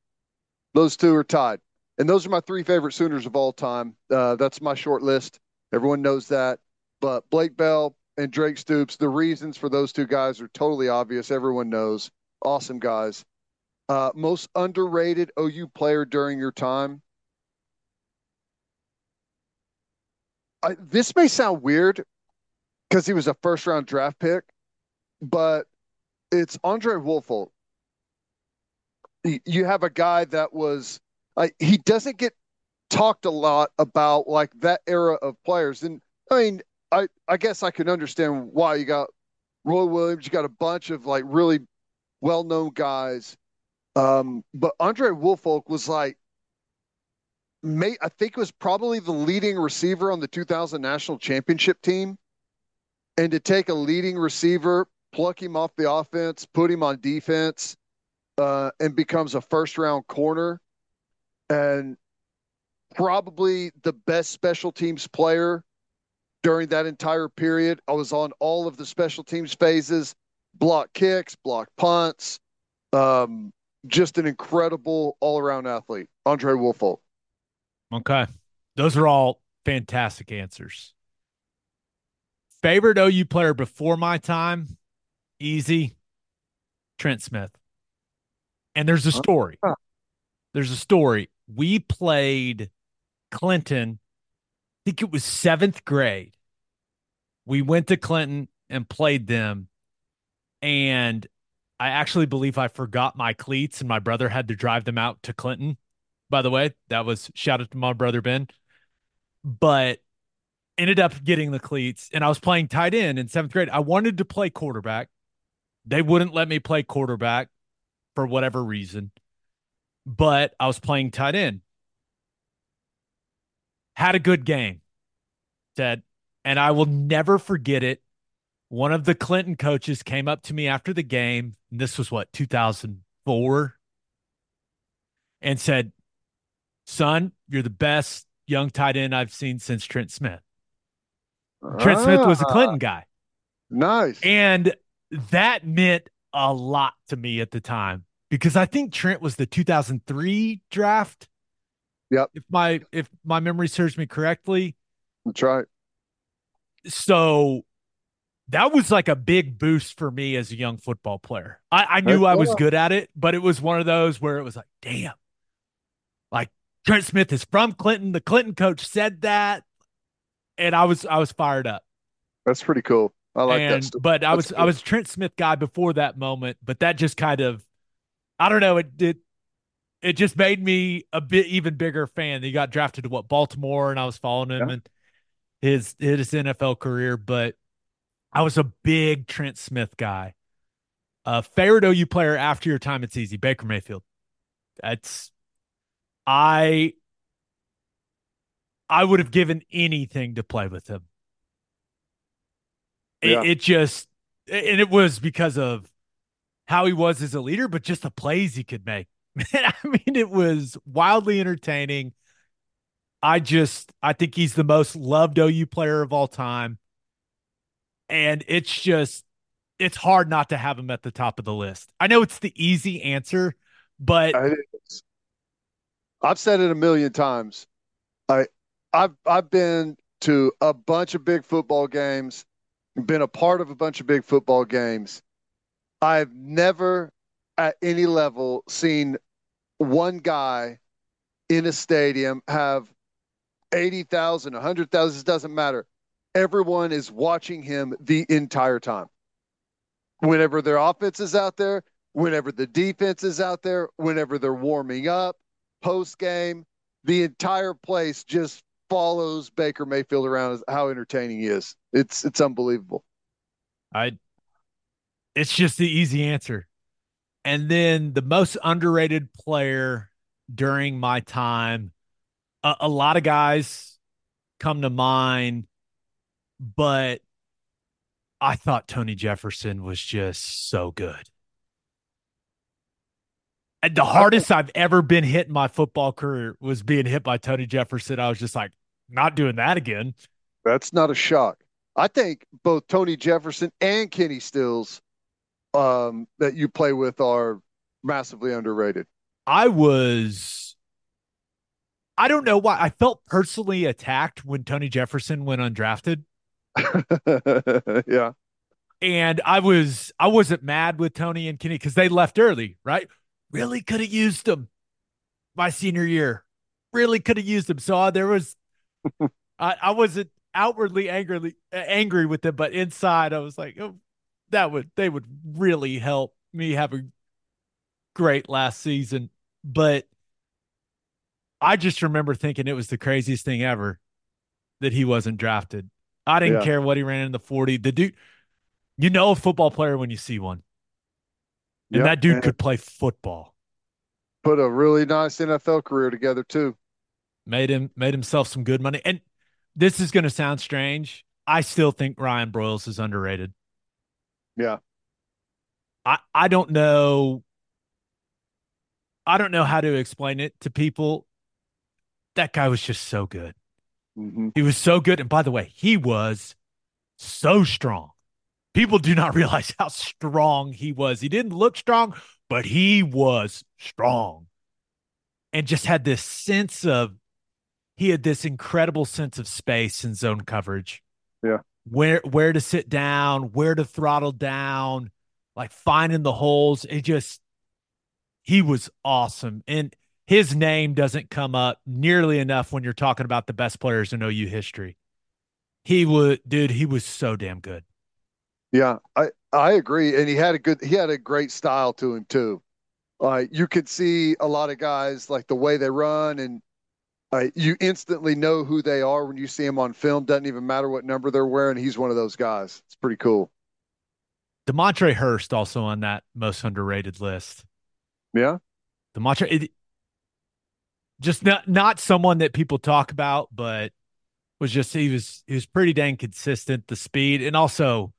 Those two are tied. And those are my three favorite Sooners of all time. That's my short list. Everyone knows that. But Blake Bell and Drake Stoops, the reasons for those two guys are totally obvious. Everyone knows. Awesome guys. Most underrated OU player during your time. This may sound weird because he was a first-round draft pick, but it's Andre Woolfolk. You have a guy that was he doesn't get talked a lot about, like that era of players. And I mean, I guess I can understand why. You got Roy Williams, you got a bunch of like really well-known guys. But Andre Woolfolk was like, I think it was probably the leading receiver on the 2000 national championship team. And to take a leading receiver, pluck him off the offense, put him on defense, and becomes a first-round corner. And probably the best special teams player during that entire period. I was on all of the special teams phases, block kicks, block punts. Just an incredible all-around athlete, Andre Woolfolk. Okay. Those are all fantastic answers. Favorite OU player before my time? Easy. Trent Smith. And there's a story. There's a story. We played Clinton. I think it was 7th grade. We went to Clinton and played them. And I actually believe I forgot my cleats, and my brother had to drive them out to Clinton. By the way, that was shout out to my brother, Ben, but ended up getting the cleats, and I was playing tight end in 7th grade. I wanted to play quarterback. They wouldn't let me play quarterback for whatever reason, but I was playing tight end. Had a good game, Ted, and I will never forget it. One of the Clinton coaches came up to me after the game, and this was what, 2004, and said, "Son, you're the best young tight end I've seen since Trent Smith." Trent Smith was a Clinton guy. Nice. And that meant a lot to me at the time, because I think Trent was the 2003 draft. Yep. If my memory serves me correctly. That's right. So that was like a big boost for me as a young football player. I knew I was good at it, but it was one of those where it was like, damn. Like, Trent Smith is from Clinton. The Clinton coach said that, and I was fired up. That's pretty cool. I like that stuff. But I was a Trent Smith guy before that moment, but that just kind of, I don't know, it just made me a bit even bigger fan. He got drafted to Baltimore, and I was following him and his NFL career, but I was a big Trent Smith guy. Favorite OU player after your time? It's easy. Baker Mayfield. I would have given anything to play with him. It just and it was because of how he was as a leader, but just the plays he could make. Man, I mean, it was wildly entertaining. I think he's the most loved OU player of all time. And it's hard not to have him at the top of the list. I know it's the easy answer, but I've said it a million times. I've been to a bunch of big football games, been a part of a bunch of big football games. I've never at any level seen one guy in a stadium have 80,000, 100,000, it doesn't matter. Everyone is watching him the entire time. Whenever their offense is out there, whenever the defense is out there, whenever they're warming up, post-game, the entire place just follows Baker Mayfield around. How entertaining he is. It's unbelievable. It's just the easy answer. And then the most underrated player during my time, a lot of guys come to mind, but I thought Tony Jefferson was just so good. And the hardest I've ever been hit in my football career was being hit by Tony Jefferson. I was just like, not doing that again. That's not a shock. I think both Tony Jefferson and Kenny Stills that you play with are massively underrated. I don't know why I felt personally attacked when Tony Jefferson went undrafted. Yeah. And I wasn't mad with Tony and Kenny because they left early, right? Really could have used them my senior year. Really could have used them. So I wasn't outwardly angry with them, but inside I was like, oh, they would really help me have a great last season. But I just remember thinking it was the craziest thing ever that he wasn't drafted. I didn't care what he ran in the 40. The dude, you know, a football player when you see one. And that dude could play football. Put a really nice NFL career together too. Made himself some good money. And this is going to sound strange. I still think Ryan Broyles is underrated. Yeah. I don't know. I don't know how to explain it to people. That guy was just so good. Mm-hmm. He was so good. And by the way, he was so strong. People do not realize how strong he was. He didn't look strong, but he was strong and just had this sense of, he had this incredible sense of space and zone coverage. Yeah. Where to sit down, where to throttle down, like finding the holes. He was awesome. And his name doesn't come up nearly enough when you're talking about the best players in OU history. He was so damn good. Yeah, I agree, and he had a great style to him too. You could see a lot of guys like the way they run, and you instantly know who they are when you see them on film. Doesn't even matter what number they're wearing. He's one of those guys. It's pretty cool. DeMontre Hurst also on that most underrated list. Yeah, DeMontre, just not someone that people talk about, but he was pretty dang consistent. The speed, and also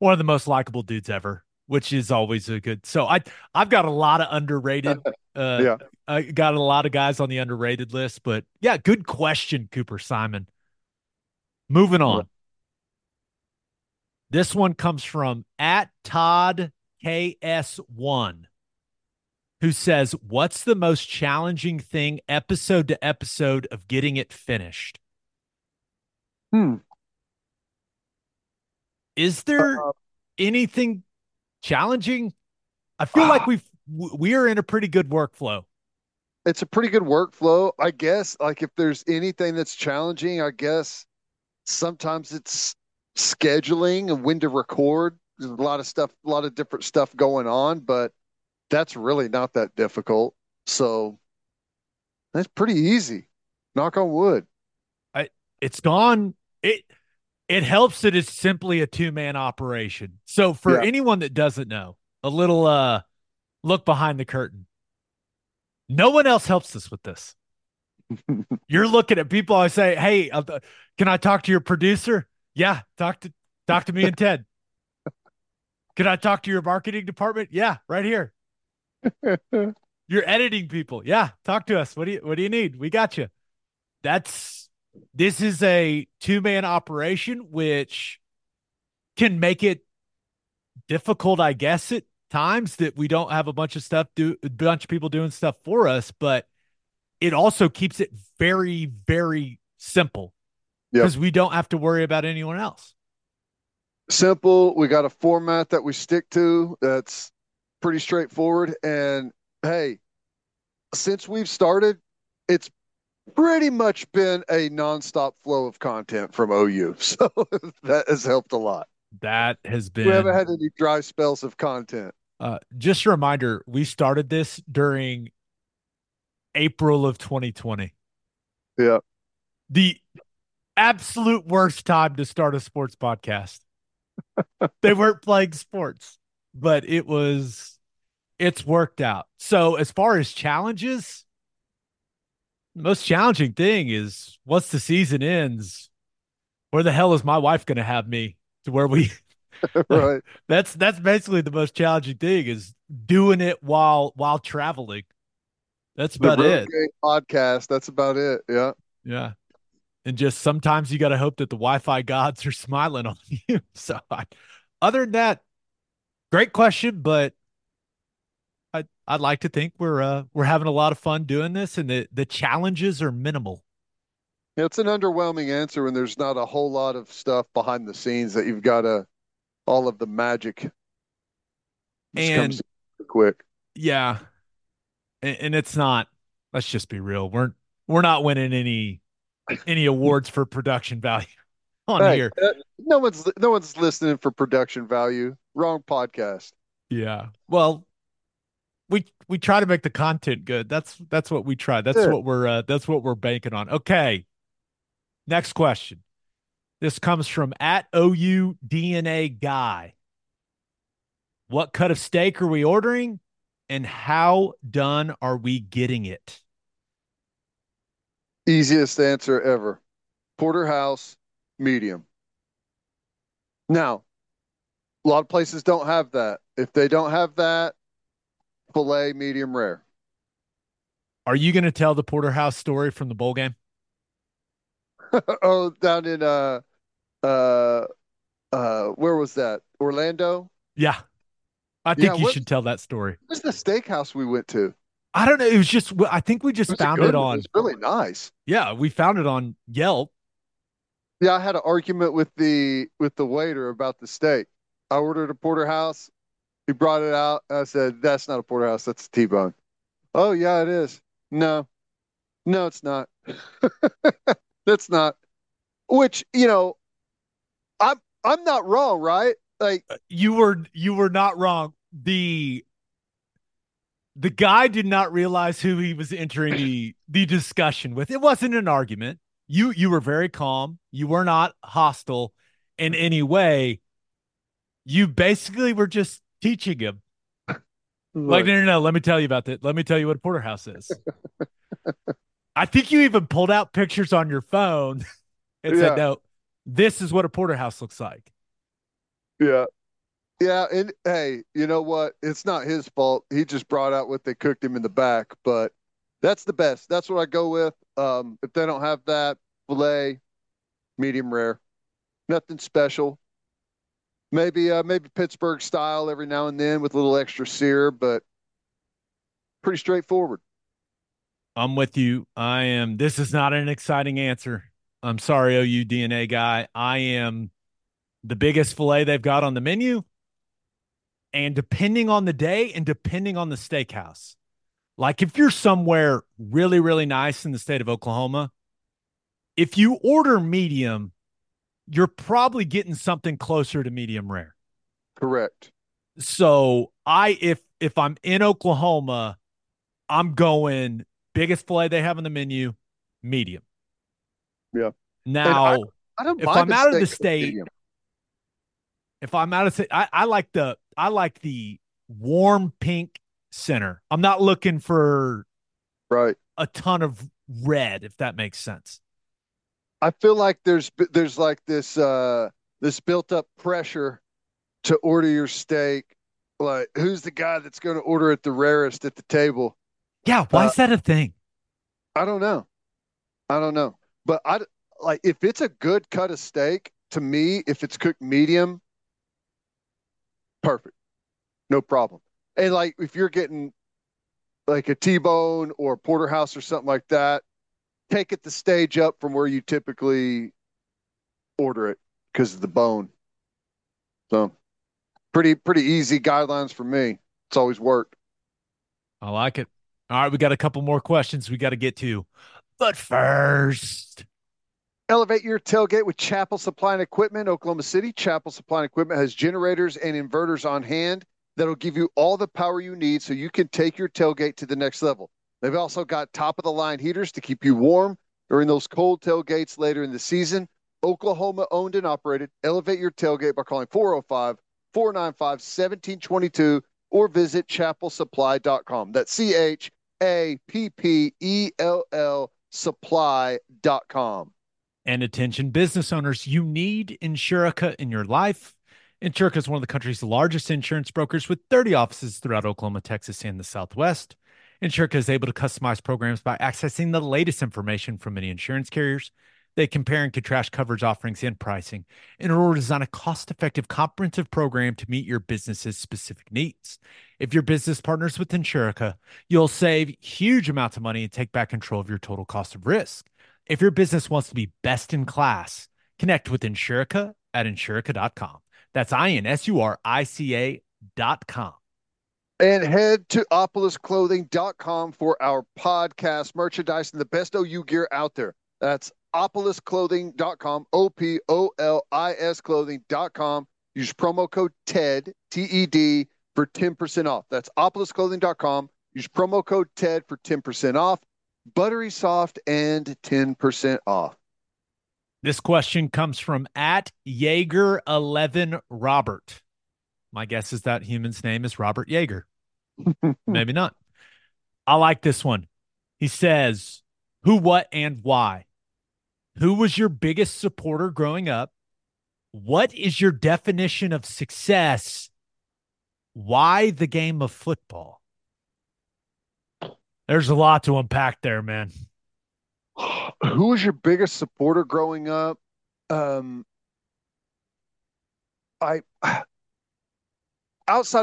one of the most likable dudes ever, which is always a good. So I've got a lot of underrated. I got a lot of guys on the underrated list, but yeah, good question, Cooper Simon. Moving on. Right. This one comes from @ToddKS1, who says, "What's the most challenging thing episode to episode of getting it finished?" Is there anything challenging? I feel like we are in a pretty good workflow. It's a pretty good workflow, I guess. Like if there's anything that's challenging, I guess sometimes it's scheduling and when to record. There's a lot of different stuff going on, but that's really not that difficult. So that's pretty easy. Knock on wood. It helps that it's simply a two-man operation. So for anyone that doesn't know, a little look behind the curtain. No one else helps us with this. You're looking at people. I say, "Hey, can I talk to your producer?" Yeah, talk to me and Ted. Can I talk to your marketing department? Yeah, right here. Your editing people. Yeah, talk to us. What do you need? We got you. This is a two-man operation, which can make it difficult, I guess, at times that we don't have a bunch of people doing stuff for us, but it also keeps it very, very simple because we don't have to worry about anyone else. Simple. We got a format that we stick to that's pretty straightforward. And hey, since we've started, it's pretty much been a nonstop flow of content from OU. So that has helped a lot. That has been. We haven't had any dry spells of content. Just a reminder, we started this during April of 2020. Yeah. The absolute worst time to start a sports podcast. They weren't playing sports, but it's worked out. So as far as challenges, the most challenging thing is once the season ends, where the hell is my wife going to have me to where we, right. That's basically the most challenging thing is doing it while traveling. That's about it. Podcast. That's about it. Yeah. Yeah. And just sometimes you got to hope that the Wi-Fi gods are smiling on you. So other than that, great question, but I'd like to think we're having a lot of fun doing this and the challenges are minimal. It's an underwhelming answer when there's not a whole lot of stuff behind the scenes that you've got to, all of the magic. Comes quick. Yeah. And it's not, let's just be real. We're not winning any awards for production value on here. No one's listening for production value. Wrong podcast. Yeah. Well, we try to make the content good. That's what we try. That's sure. what we're banking on. Okay. Next question. This comes from @OUDNAGuy. What cut of steak are we ordering and how done are we getting it? Easiest answer ever. Porterhouse, medium. Now, a lot of places don't have that. If they don't have that, filet, medium rare. Are you going to tell the Porterhouse story from the bowl game? Oh, down in, where was that? Orlando? Yeah. I think you should tell that story. Where's the steakhouse we went to? I don't know. It was just, I think we just found it on. It was really nice. Yeah. We found it on Yelp. Yeah. I had an argument with the waiter about the steak. I ordered a porterhouse. He brought it out. I said, that's not a porterhouse. That's a T-bone. Oh yeah, it is. No, it's not. That's not, which, I'm not wrong. Right. Like you were not wrong. The guy did not realize who he was entering the discussion with. It wasn't an argument. You were very calm. You were not hostile in any way. You basically were just teaching him. Like, no, let me tell you about that. Let me tell you what a porterhouse is. I think you even pulled out pictures on your phone and said, no, this is what a porterhouse looks like. Yeah. Yeah, and hey, you know what? It's not his fault. He just brought out what they cooked him in the back, but that's the best. That's what I go with. If they don't have that, filet, medium rare, nothing special. Maybe Pittsburgh style every now and then with a little extra sear, but pretty straightforward. I'm with you. This is not an exciting answer. I'm sorry, OU DNA guy. I am the biggest filet they've got on the menu. And depending on the day and depending on the steakhouse, like if you're somewhere really, really nice in the state of Oklahoma, if you order medium, you're probably getting something closer to medium rare. Correct. So if I'm in Oklahoma, I'm going biggest filet they have on the menu, medium. Yeah. Now, if I'm out of the state, I like the warm pink center. I'm not looking for a ton of red, if that makes sense. I feel like there's like this built up pressure to order your steak, like who's the guy that's going to order it the rarest at the table? Yeah. Why is that a thing? I don't know. But I like, if it's a good cut of steak, to me, if it's cooked medium, perfect. No problem. And like, if you're getting like a T-bone or a porterhouse or something like that, take it the stage up from where you typically order it because of the bone. So pretty easy guidelines for me. It's always worked. I like it. All right. We got a couple more questions we got to get to, but first, elevate your tailgate with Chapel Supply and Equipment, Oklahoma City. Chapel Supply and Equipment has generators and inverters on hand that'll give you all the power you need so you can take your tailgate to the next level. They've also got top-of-the-line heaters to keep you warm during those cold tailgates later in the season. Oklahoma-owned and operated. Elevate your tailgate by calling 405-495-1722 or visit chapelsupply.com. That's C-H-A-P-P-E-L-L supply.com. And attention business owners, you need Insurica in your life. Insurica is one of the country's largest insurance brokers with 30 offices throughout Oklahoma, Texas, and the Southwest. Insurica is able to customize programs by accessing the latest information from many insurance carriers. They compare and contrast coverage offerings and pricing in order to design a cost-effective, comprehensive program to meet your business's specific needs. If your business partners with Insurica, you'll save huge amounts of money and take back control of your total cost of risk. If your business wants to be best in class, connect with Insurica at Insurica.com. That's INSURICA.com. And head to Opolisclothing.com for our podcast merchandise and the best OU gear out there. That's Opolisclothing.com, O-P-O-L-I-S clothing.com. Use promo code TED, T-E-D, for 10% off. That's Opolisclothing.com. Use promo code TED for 10% off. Buttery soft and 10% off. This question comes from @Jaeger11Robert. My guess is that human's name is Robert Jaeger. Maybe not. I like this one. He says, who, what, and why? Who was your biggest supporter growing up? What is your definition of success? Why the game of football? There's a lot to unpack there, man. Who was your biggest supporter growing up? Outside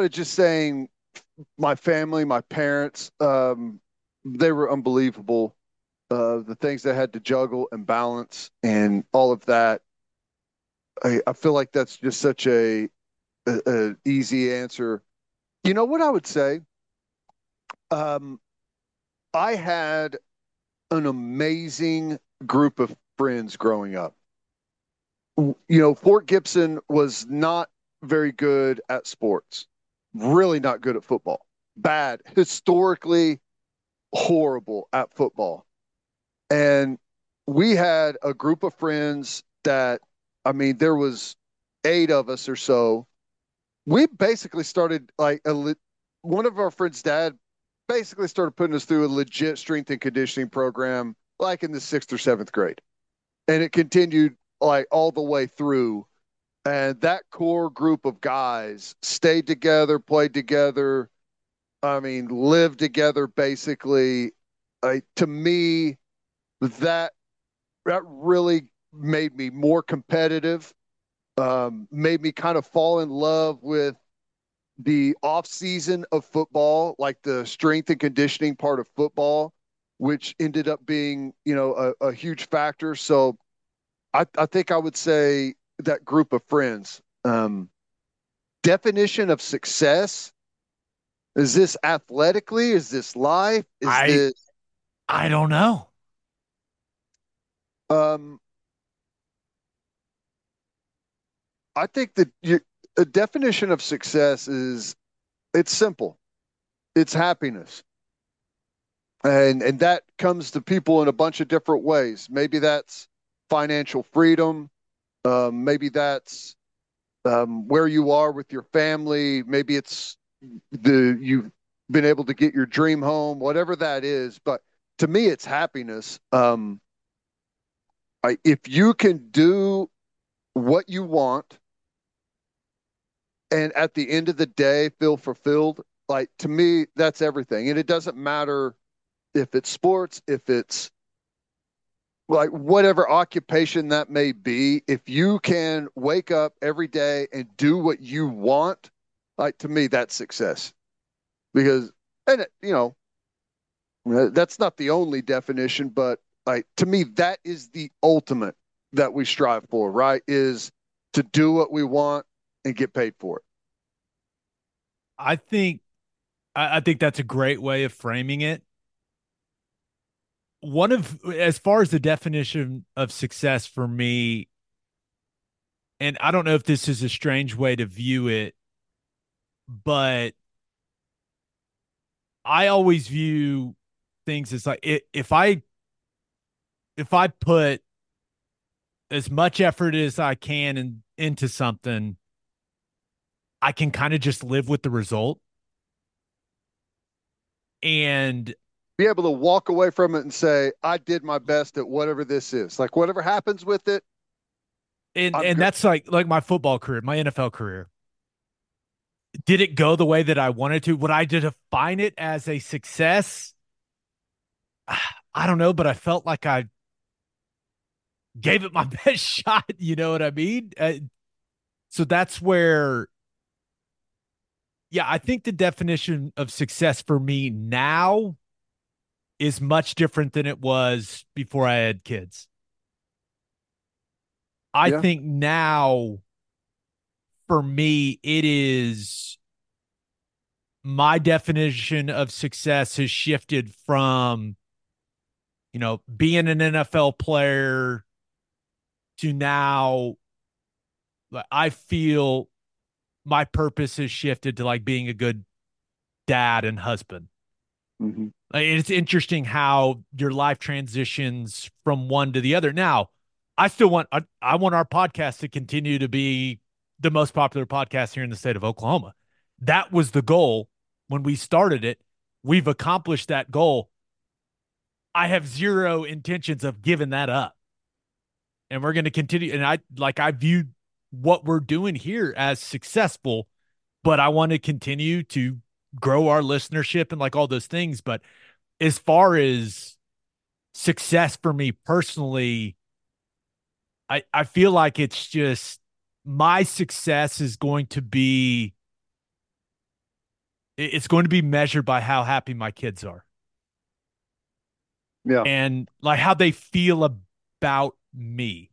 of just saying my family, my parents, they were unbelievable. The things they had to juggle and balance and all of that. I feel like that's just such a easy answer. You know what I would say? I had an amazing group of friends growing up. You know, Fort Gibson was not very good at sports, really not good at football, bad, historically horrible at football. And we had a group of friends that, I mean, there was 8 of us or so. We basically started like one of our friends' dad basically started putting us through a legit strength and conditioning program, like in the 6th or 7th grade. And it continued like all the way through. And that core group of guys stayed together, played together. I mean, lived together, basically. To me, that really made me more competitive, made me kind of fall in love with the off season of football, like the strength and conditioning part of football, which ended up being, you know, a huge factor. So I think I would say that group of friends. Definition of success. Is this athletically? Is this life? I don't know. I think that a definition of success is it's simple. It's happiness. And that comes to people in a bunch of different ways. Maybe that's financial freedom. Maybe that's where you are with your family. Maybe it's you've been able to get your dream home, whatever that is. But to me, it's happiness. If you can do what you want And at the end of the day, feel fulfilled. Like, to me, that's everything. And it doesn't matter if it's sports, if it's like whatever occupation that may be. If you can wake up every day and do what you want, like, to me, that's success. Because, and you know, that's not the only definition, but like, to me, that is the ultimate that we strive for, right? Is to do what we want and get paid for it. I think that's a great way of framing it. One of, as far as the definition of success for me, and I don't know if this is a strange way to view it, but I always view things as like, if I put as much effort as I can into something, I can kind of just live with the result and be able to walk away from it and say, I did my best at whatever this is. Like, whatever happens with it. And that's like my football career, my NFL career. Did it go the way that I wanted to? Would I define it as a success? I don't know, but I felt like I gave it my best shot. You know what I mean? So that's where, yeah, I think the definition of success for me now is much different than it was before I had kids. I think now, for me, it is, my definition of success has shifted from, you know, being an NFL player to now, like, I feel my purpose has shifted to like being a good dad and husband. Mm-hmm. Like, it's interesting how your life transitions from one to the other. Now, I still want, I want our podcast to continue to be the most popular podcast here in the state of Oklahoma. That was the goal when we started it. We've accomplished that goal. I have zero intentions of giving that up. And we're going to continue. And I view what we're doing here as successful, but I want to continue to grow our listenership and like all those things. But as far as success for me personally, I feel like it's just, my success is going to be, it's going to be measured by how happy my kids are. Yeah. And like how they feel about me.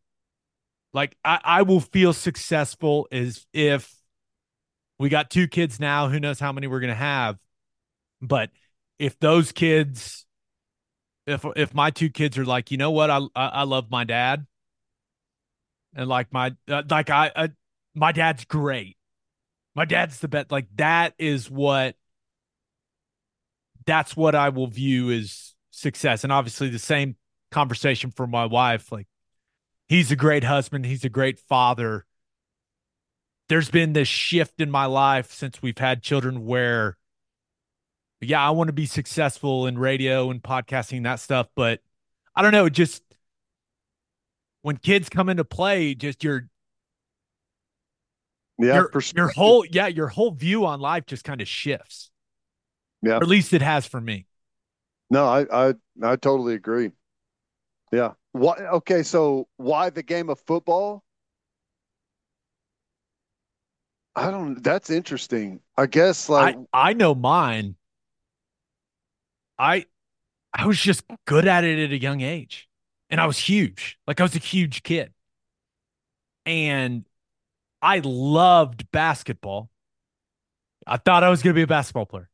Like I will feel successful as if we got 2 kids now, who knows how many we're going to have. But if those kids, if my 2 kids are like, you know what? I love my dad. And like my dad's great. My dad's the best. Like that's what I will view as success. And obviously the same conversation for my wife. Like, he's a great husband. He's a great father. There's been this shift in my life since we've had children where, yeah, I want to be successful in radio and podcasting, that stuff. But I don't know. It just, when kids come into play, just your whole view on life just kind of shifts. Yeah. Or at least it has for me. No, I totally agree. Yeah. What? Okay. So why the game of football? That's interesting. I guess like, I know mine. I was just good at it at a young age. And I was huge. Like, I was a huge kid. And I loved basketball. I thought I was going to be a basketball player.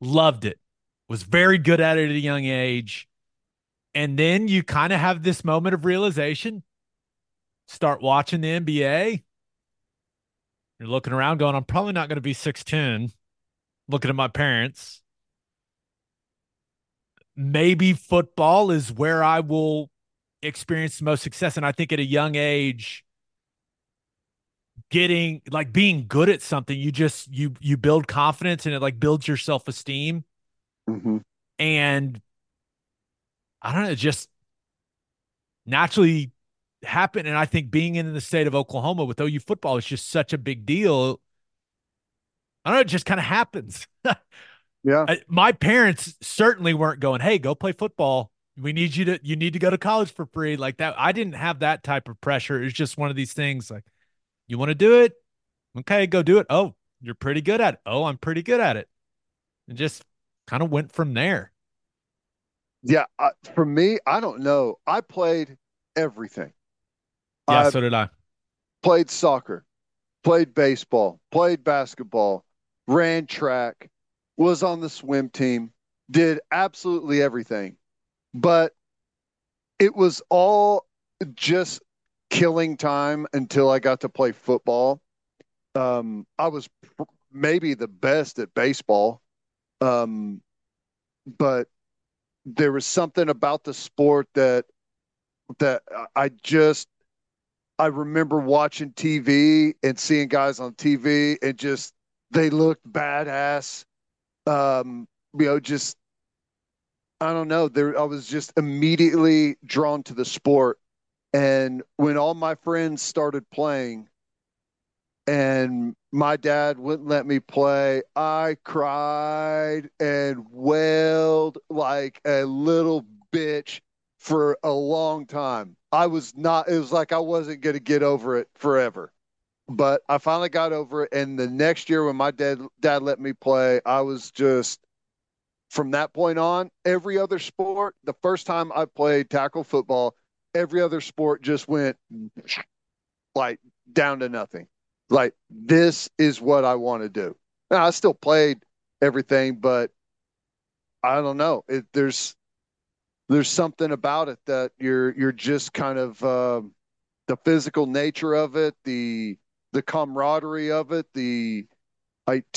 Loved it. Was very good at it at a young age. And then you kind of have this moment of realization. Start watching the NBA. You're looking around going, I'm probably not going to be 6'10". Looking at my parents. Maybe football is where I will experience the most success. And I think at a young age, being good at something, you build confidence and it like builds your self-esteem. Mm-hmm. And I don't know, it just naturally happened. And I think being in the state of Oklahoma with OU football is just such a big deal I don't know. It just kind of happens. Yeah. My parents certainly weren't going, "Hey, go play football. We need you to, you need to go to college for free," like that. I didn't have that type of pressure. It was just one of these things like, you want to do it? Okay, go do it. Oh, you're pretty good at it. Oh, I'm pretty good at it. And just kind of went from there. Yeah. For me, I don't know. I played everything. Yeah, so did I. Played soccer, played baseball, played basketball, ran track, was on the swim team, did absolutely everything. But it was all just killing time until I got to play football. I was maybe the best at baseball, but there was something about the sport that I remember watching TV and seeing guys on TV and just they looked badass. Just I don't know. I was just immediately drawn to the sport. And when all my friends started playing and my dad wouldn't let me play, I cried and wailed like a little bitch for a long time. It was like I wasn't going to get over it forever. But I finally got over it. And the next year when my dad let me play, I was just, from that point on, every other sport, the first time I played tackle football, every other sport just went like down to nothing. Like, this is what I want to do. Now, I still played everything, but I don't know. There's something about it that you're just kind of the physical nature of it, the camaraderie of it, to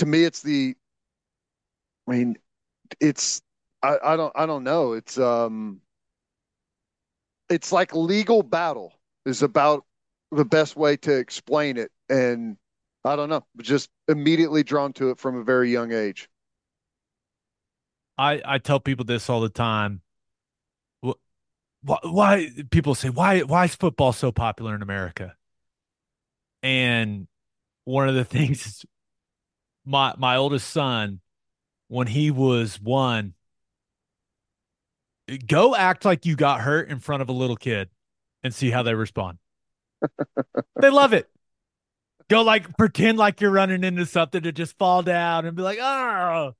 me, it's the, I mean, it's, I don't know. It's like legal battle is about the best way to explain it. And I don't know, just immediately drawn to it from a very young age. I tell people this all the time. Why people say, why is football so popular in America? And one of the things is my oldest son, when he was one, go act like you got hurt in front of a little kid and see how they respond. They love it. Go like pretend like you're running into something to just fall down and be like, oh,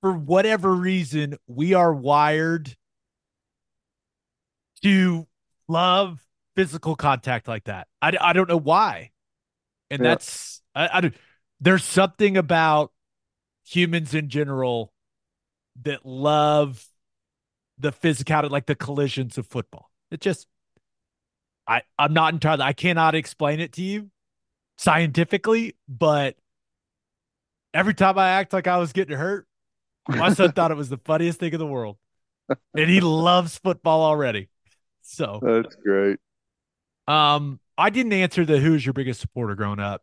for whatever reason, we are wired to love physical contact like that. I don't know why. And yeah. That's, there's something about humans in general that love the physicality, like the collisions of football. It just, I'm not entirely, I cannot explain it to you scientifically, but every time I act like I was getting hurt, my son thought it was the funniest thing in the world. And he loves football already. So that's great. I didn't answer who's your biggest supporter growing up.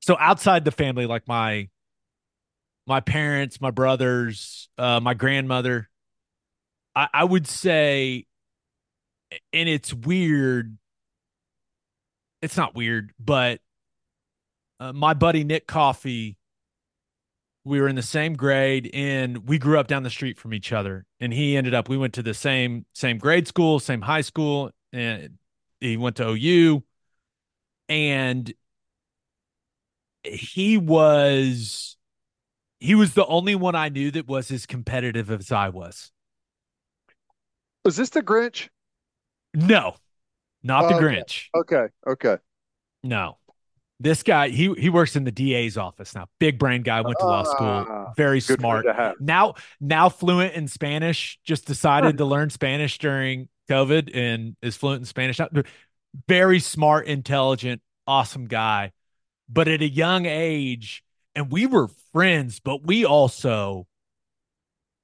So outside the family, like my parents, my brothers, my grandmother, I would say, and it's weird. It's not weird, but my buddy Nick Coffey, we were in the same grade and we grew up down the street from each other. And we went to the same grade school, same high school, and he went to OU. And he was the only one I knew that was as competitive as I was. Was this the Grinch? No, not the Grinch. Okay. No. This guy, he works in the DA's office now. Big brain guy, went to law school. Very smart. Now fluent in Spanish. Just decided to learn Spanish during COVID and is fluent in Spanish now. Very smart, intelligent, awesome guy. But at a young age, and we were friends, but we also,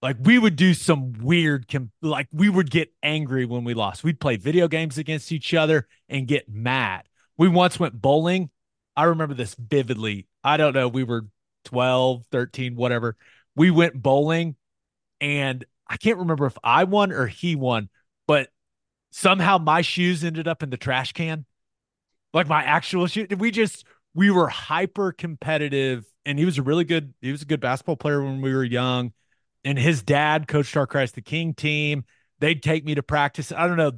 like, we would do some weird, like, we would get angry when we lost. We'd play video games against each other and get mad. We once went bowling. I remember this vividly. I don't know. We were 12, 13, whatever. We went bowling, and I can't remember if I won or he won, but somehow my shoes ended up in the trash can. Like my actual shoe. We were hyper competitive and he was a really good, he was a good basketball player when we were young. And his dad coached our Christ the King team. They'd take me to practice. I don't know.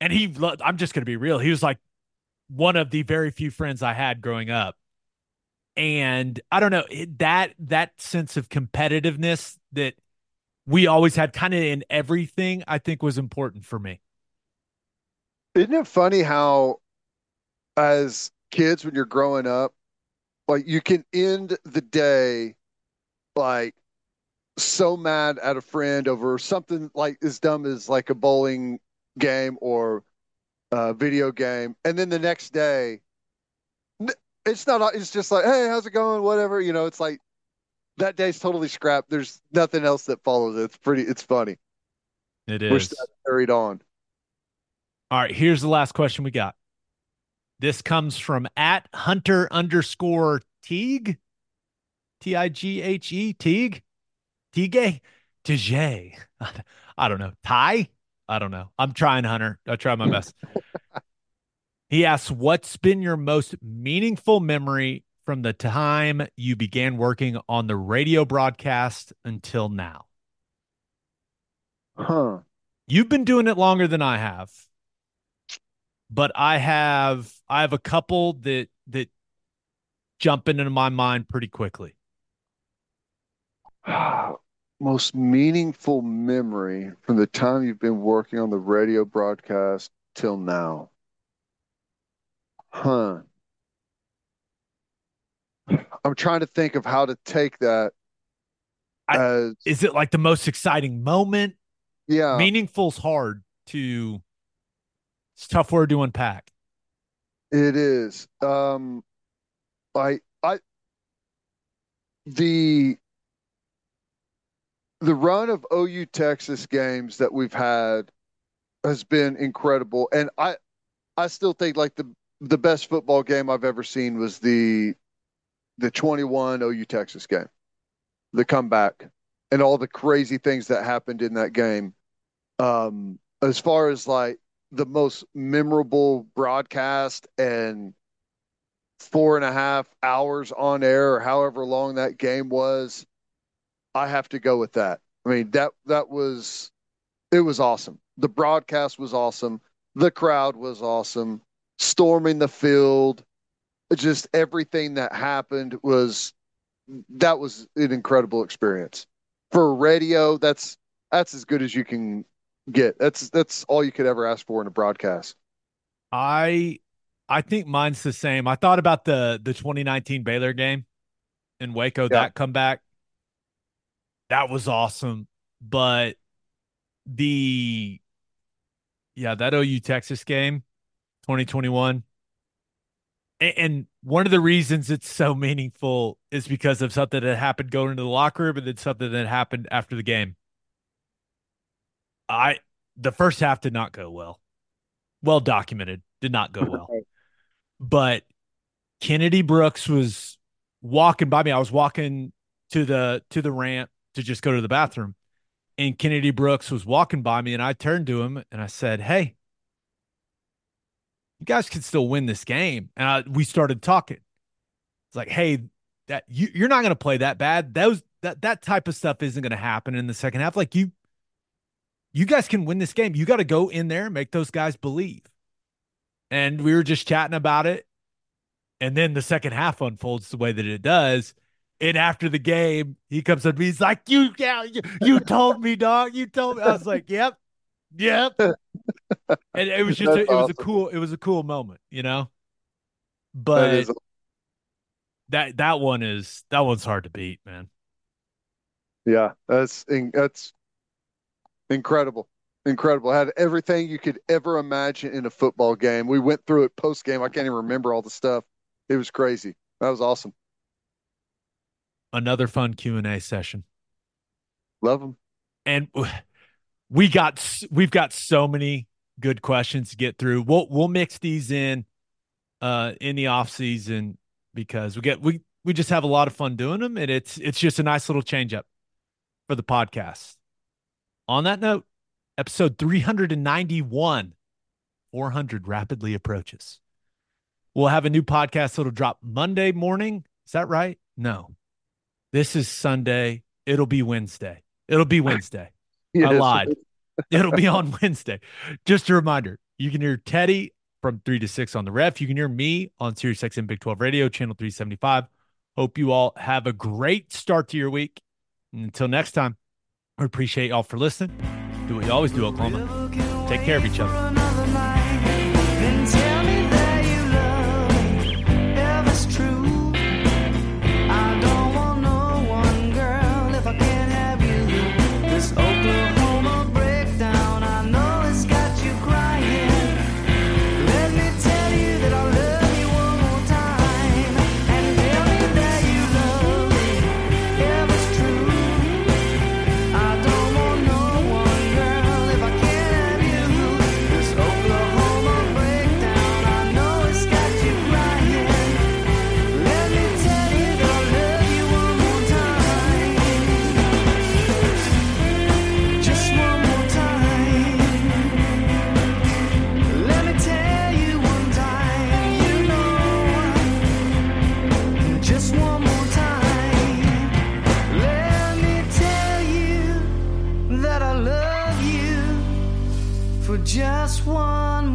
And he, I'm just going to be real. He was like one of the very few friends I had growing up. And I don't know, that sense of competitiveness that we always had kind of in everything, I think was important for me. Isn't it funny how as kids, when you're growing up, like you can end the day, like so mad at a friend over something like as dumb as like a bowling game or a video game. And then the next day, it's just like, hey, how's it going? Whatever. You know, it's like that day's totally scrapped. There's nothing else that follows. It's funny. It is. Wish that carried on. All right. Here's the last question we got. This comes from @Hunter_Teague. Tighe. Teague? Tige? Tige. I don't know. Ty? I don't know. I'm trying, Hunter. I try my best. He asks, what's been your most meaningful memory from the time you began working on the radio broadcast until now? Huh. You've been doing it longer than I have, but I have a couple that jump into my mind pretty quickly. Most meaningful memory from the time you've been working on the radio broadcast till now. Huh. I'm trying to think of how to take that. Is it like the most exciting moment? Yeah. Meaningful's hard to, it's a tough word to unpack. It is. The run of OU Texas games that we've had has been incredible. And I still think like the best football game I've ever seen was the 21 OU Texas game, the comeback and all the crazy things that happened in that game. As far as like the most memorable broadcast and 4.5 hours on air or however long that game was, I have to go with that. I mean, it was awesome. The broadcast was awesome. The crowd was awesome. Storming the field, just everything that happened was an incredible experience. For radio, that's as good as you can get. That's all you could ever ask for in a broadcast. I think mine's the same. I thought about the 2019 Baylor game in Waco, yeah. That comeback. That was awesome. But that OU Texas game, 2021. And one of the reasons it's so meaningful is because of something that happened going into the locker room and then something that happened after the game. The first half did not go well. Well documented. Did not go well. But Kennedy Brooks was walking by me. I was walking to the ramp to just go to the bathroom. And Kennedy Brooks was walking by me, and I turned to him and I said, hey, you guys can still win this game. And we started talking. It's like, hey, that you're not going to play that bad. That type of stuff isn't going to happen in the second half. Like you guys can win this game. You got to go in there and make those guys believe. And we were just chatting about it. And then the second half unfolds the way that it does. And after the game, he comes up to me. He's like, you told me, dog. You told me. I was like, yep. And it was just, it was a cool moment, you know, but that one's hard to beat, man. Yeah. That's incredible. Incredible. Had everything you could ever imagine in a football game. We went through it post game. I can't even remember all the stuff. It was crazy. That was awesome. Another fun Q&A session. Love them. And we've got so many good questions to get through. We'll mix these in the off season because we just have a lot of fun doing them, and it's just a nice little change up for the podcast. On that note, episode 391, 400 rapidly approaches. We'll have a new podcast that'll drop Monday morning. Is that right? No. This is Sunday. It'll be Wednesday. It'll be Wednesday. Yes. I lied. It'll be on Wednesday. Just a reminder, you can hear Teddy from 3 to 6 on the Ref. You can hear me on SiriusXM Big 12 Radio, Channel 375. Hope you all have a great start to your week. And until next time, I appreciate y'all for listening. Do what you always do, Oklahoma. Take care of each other. Just one.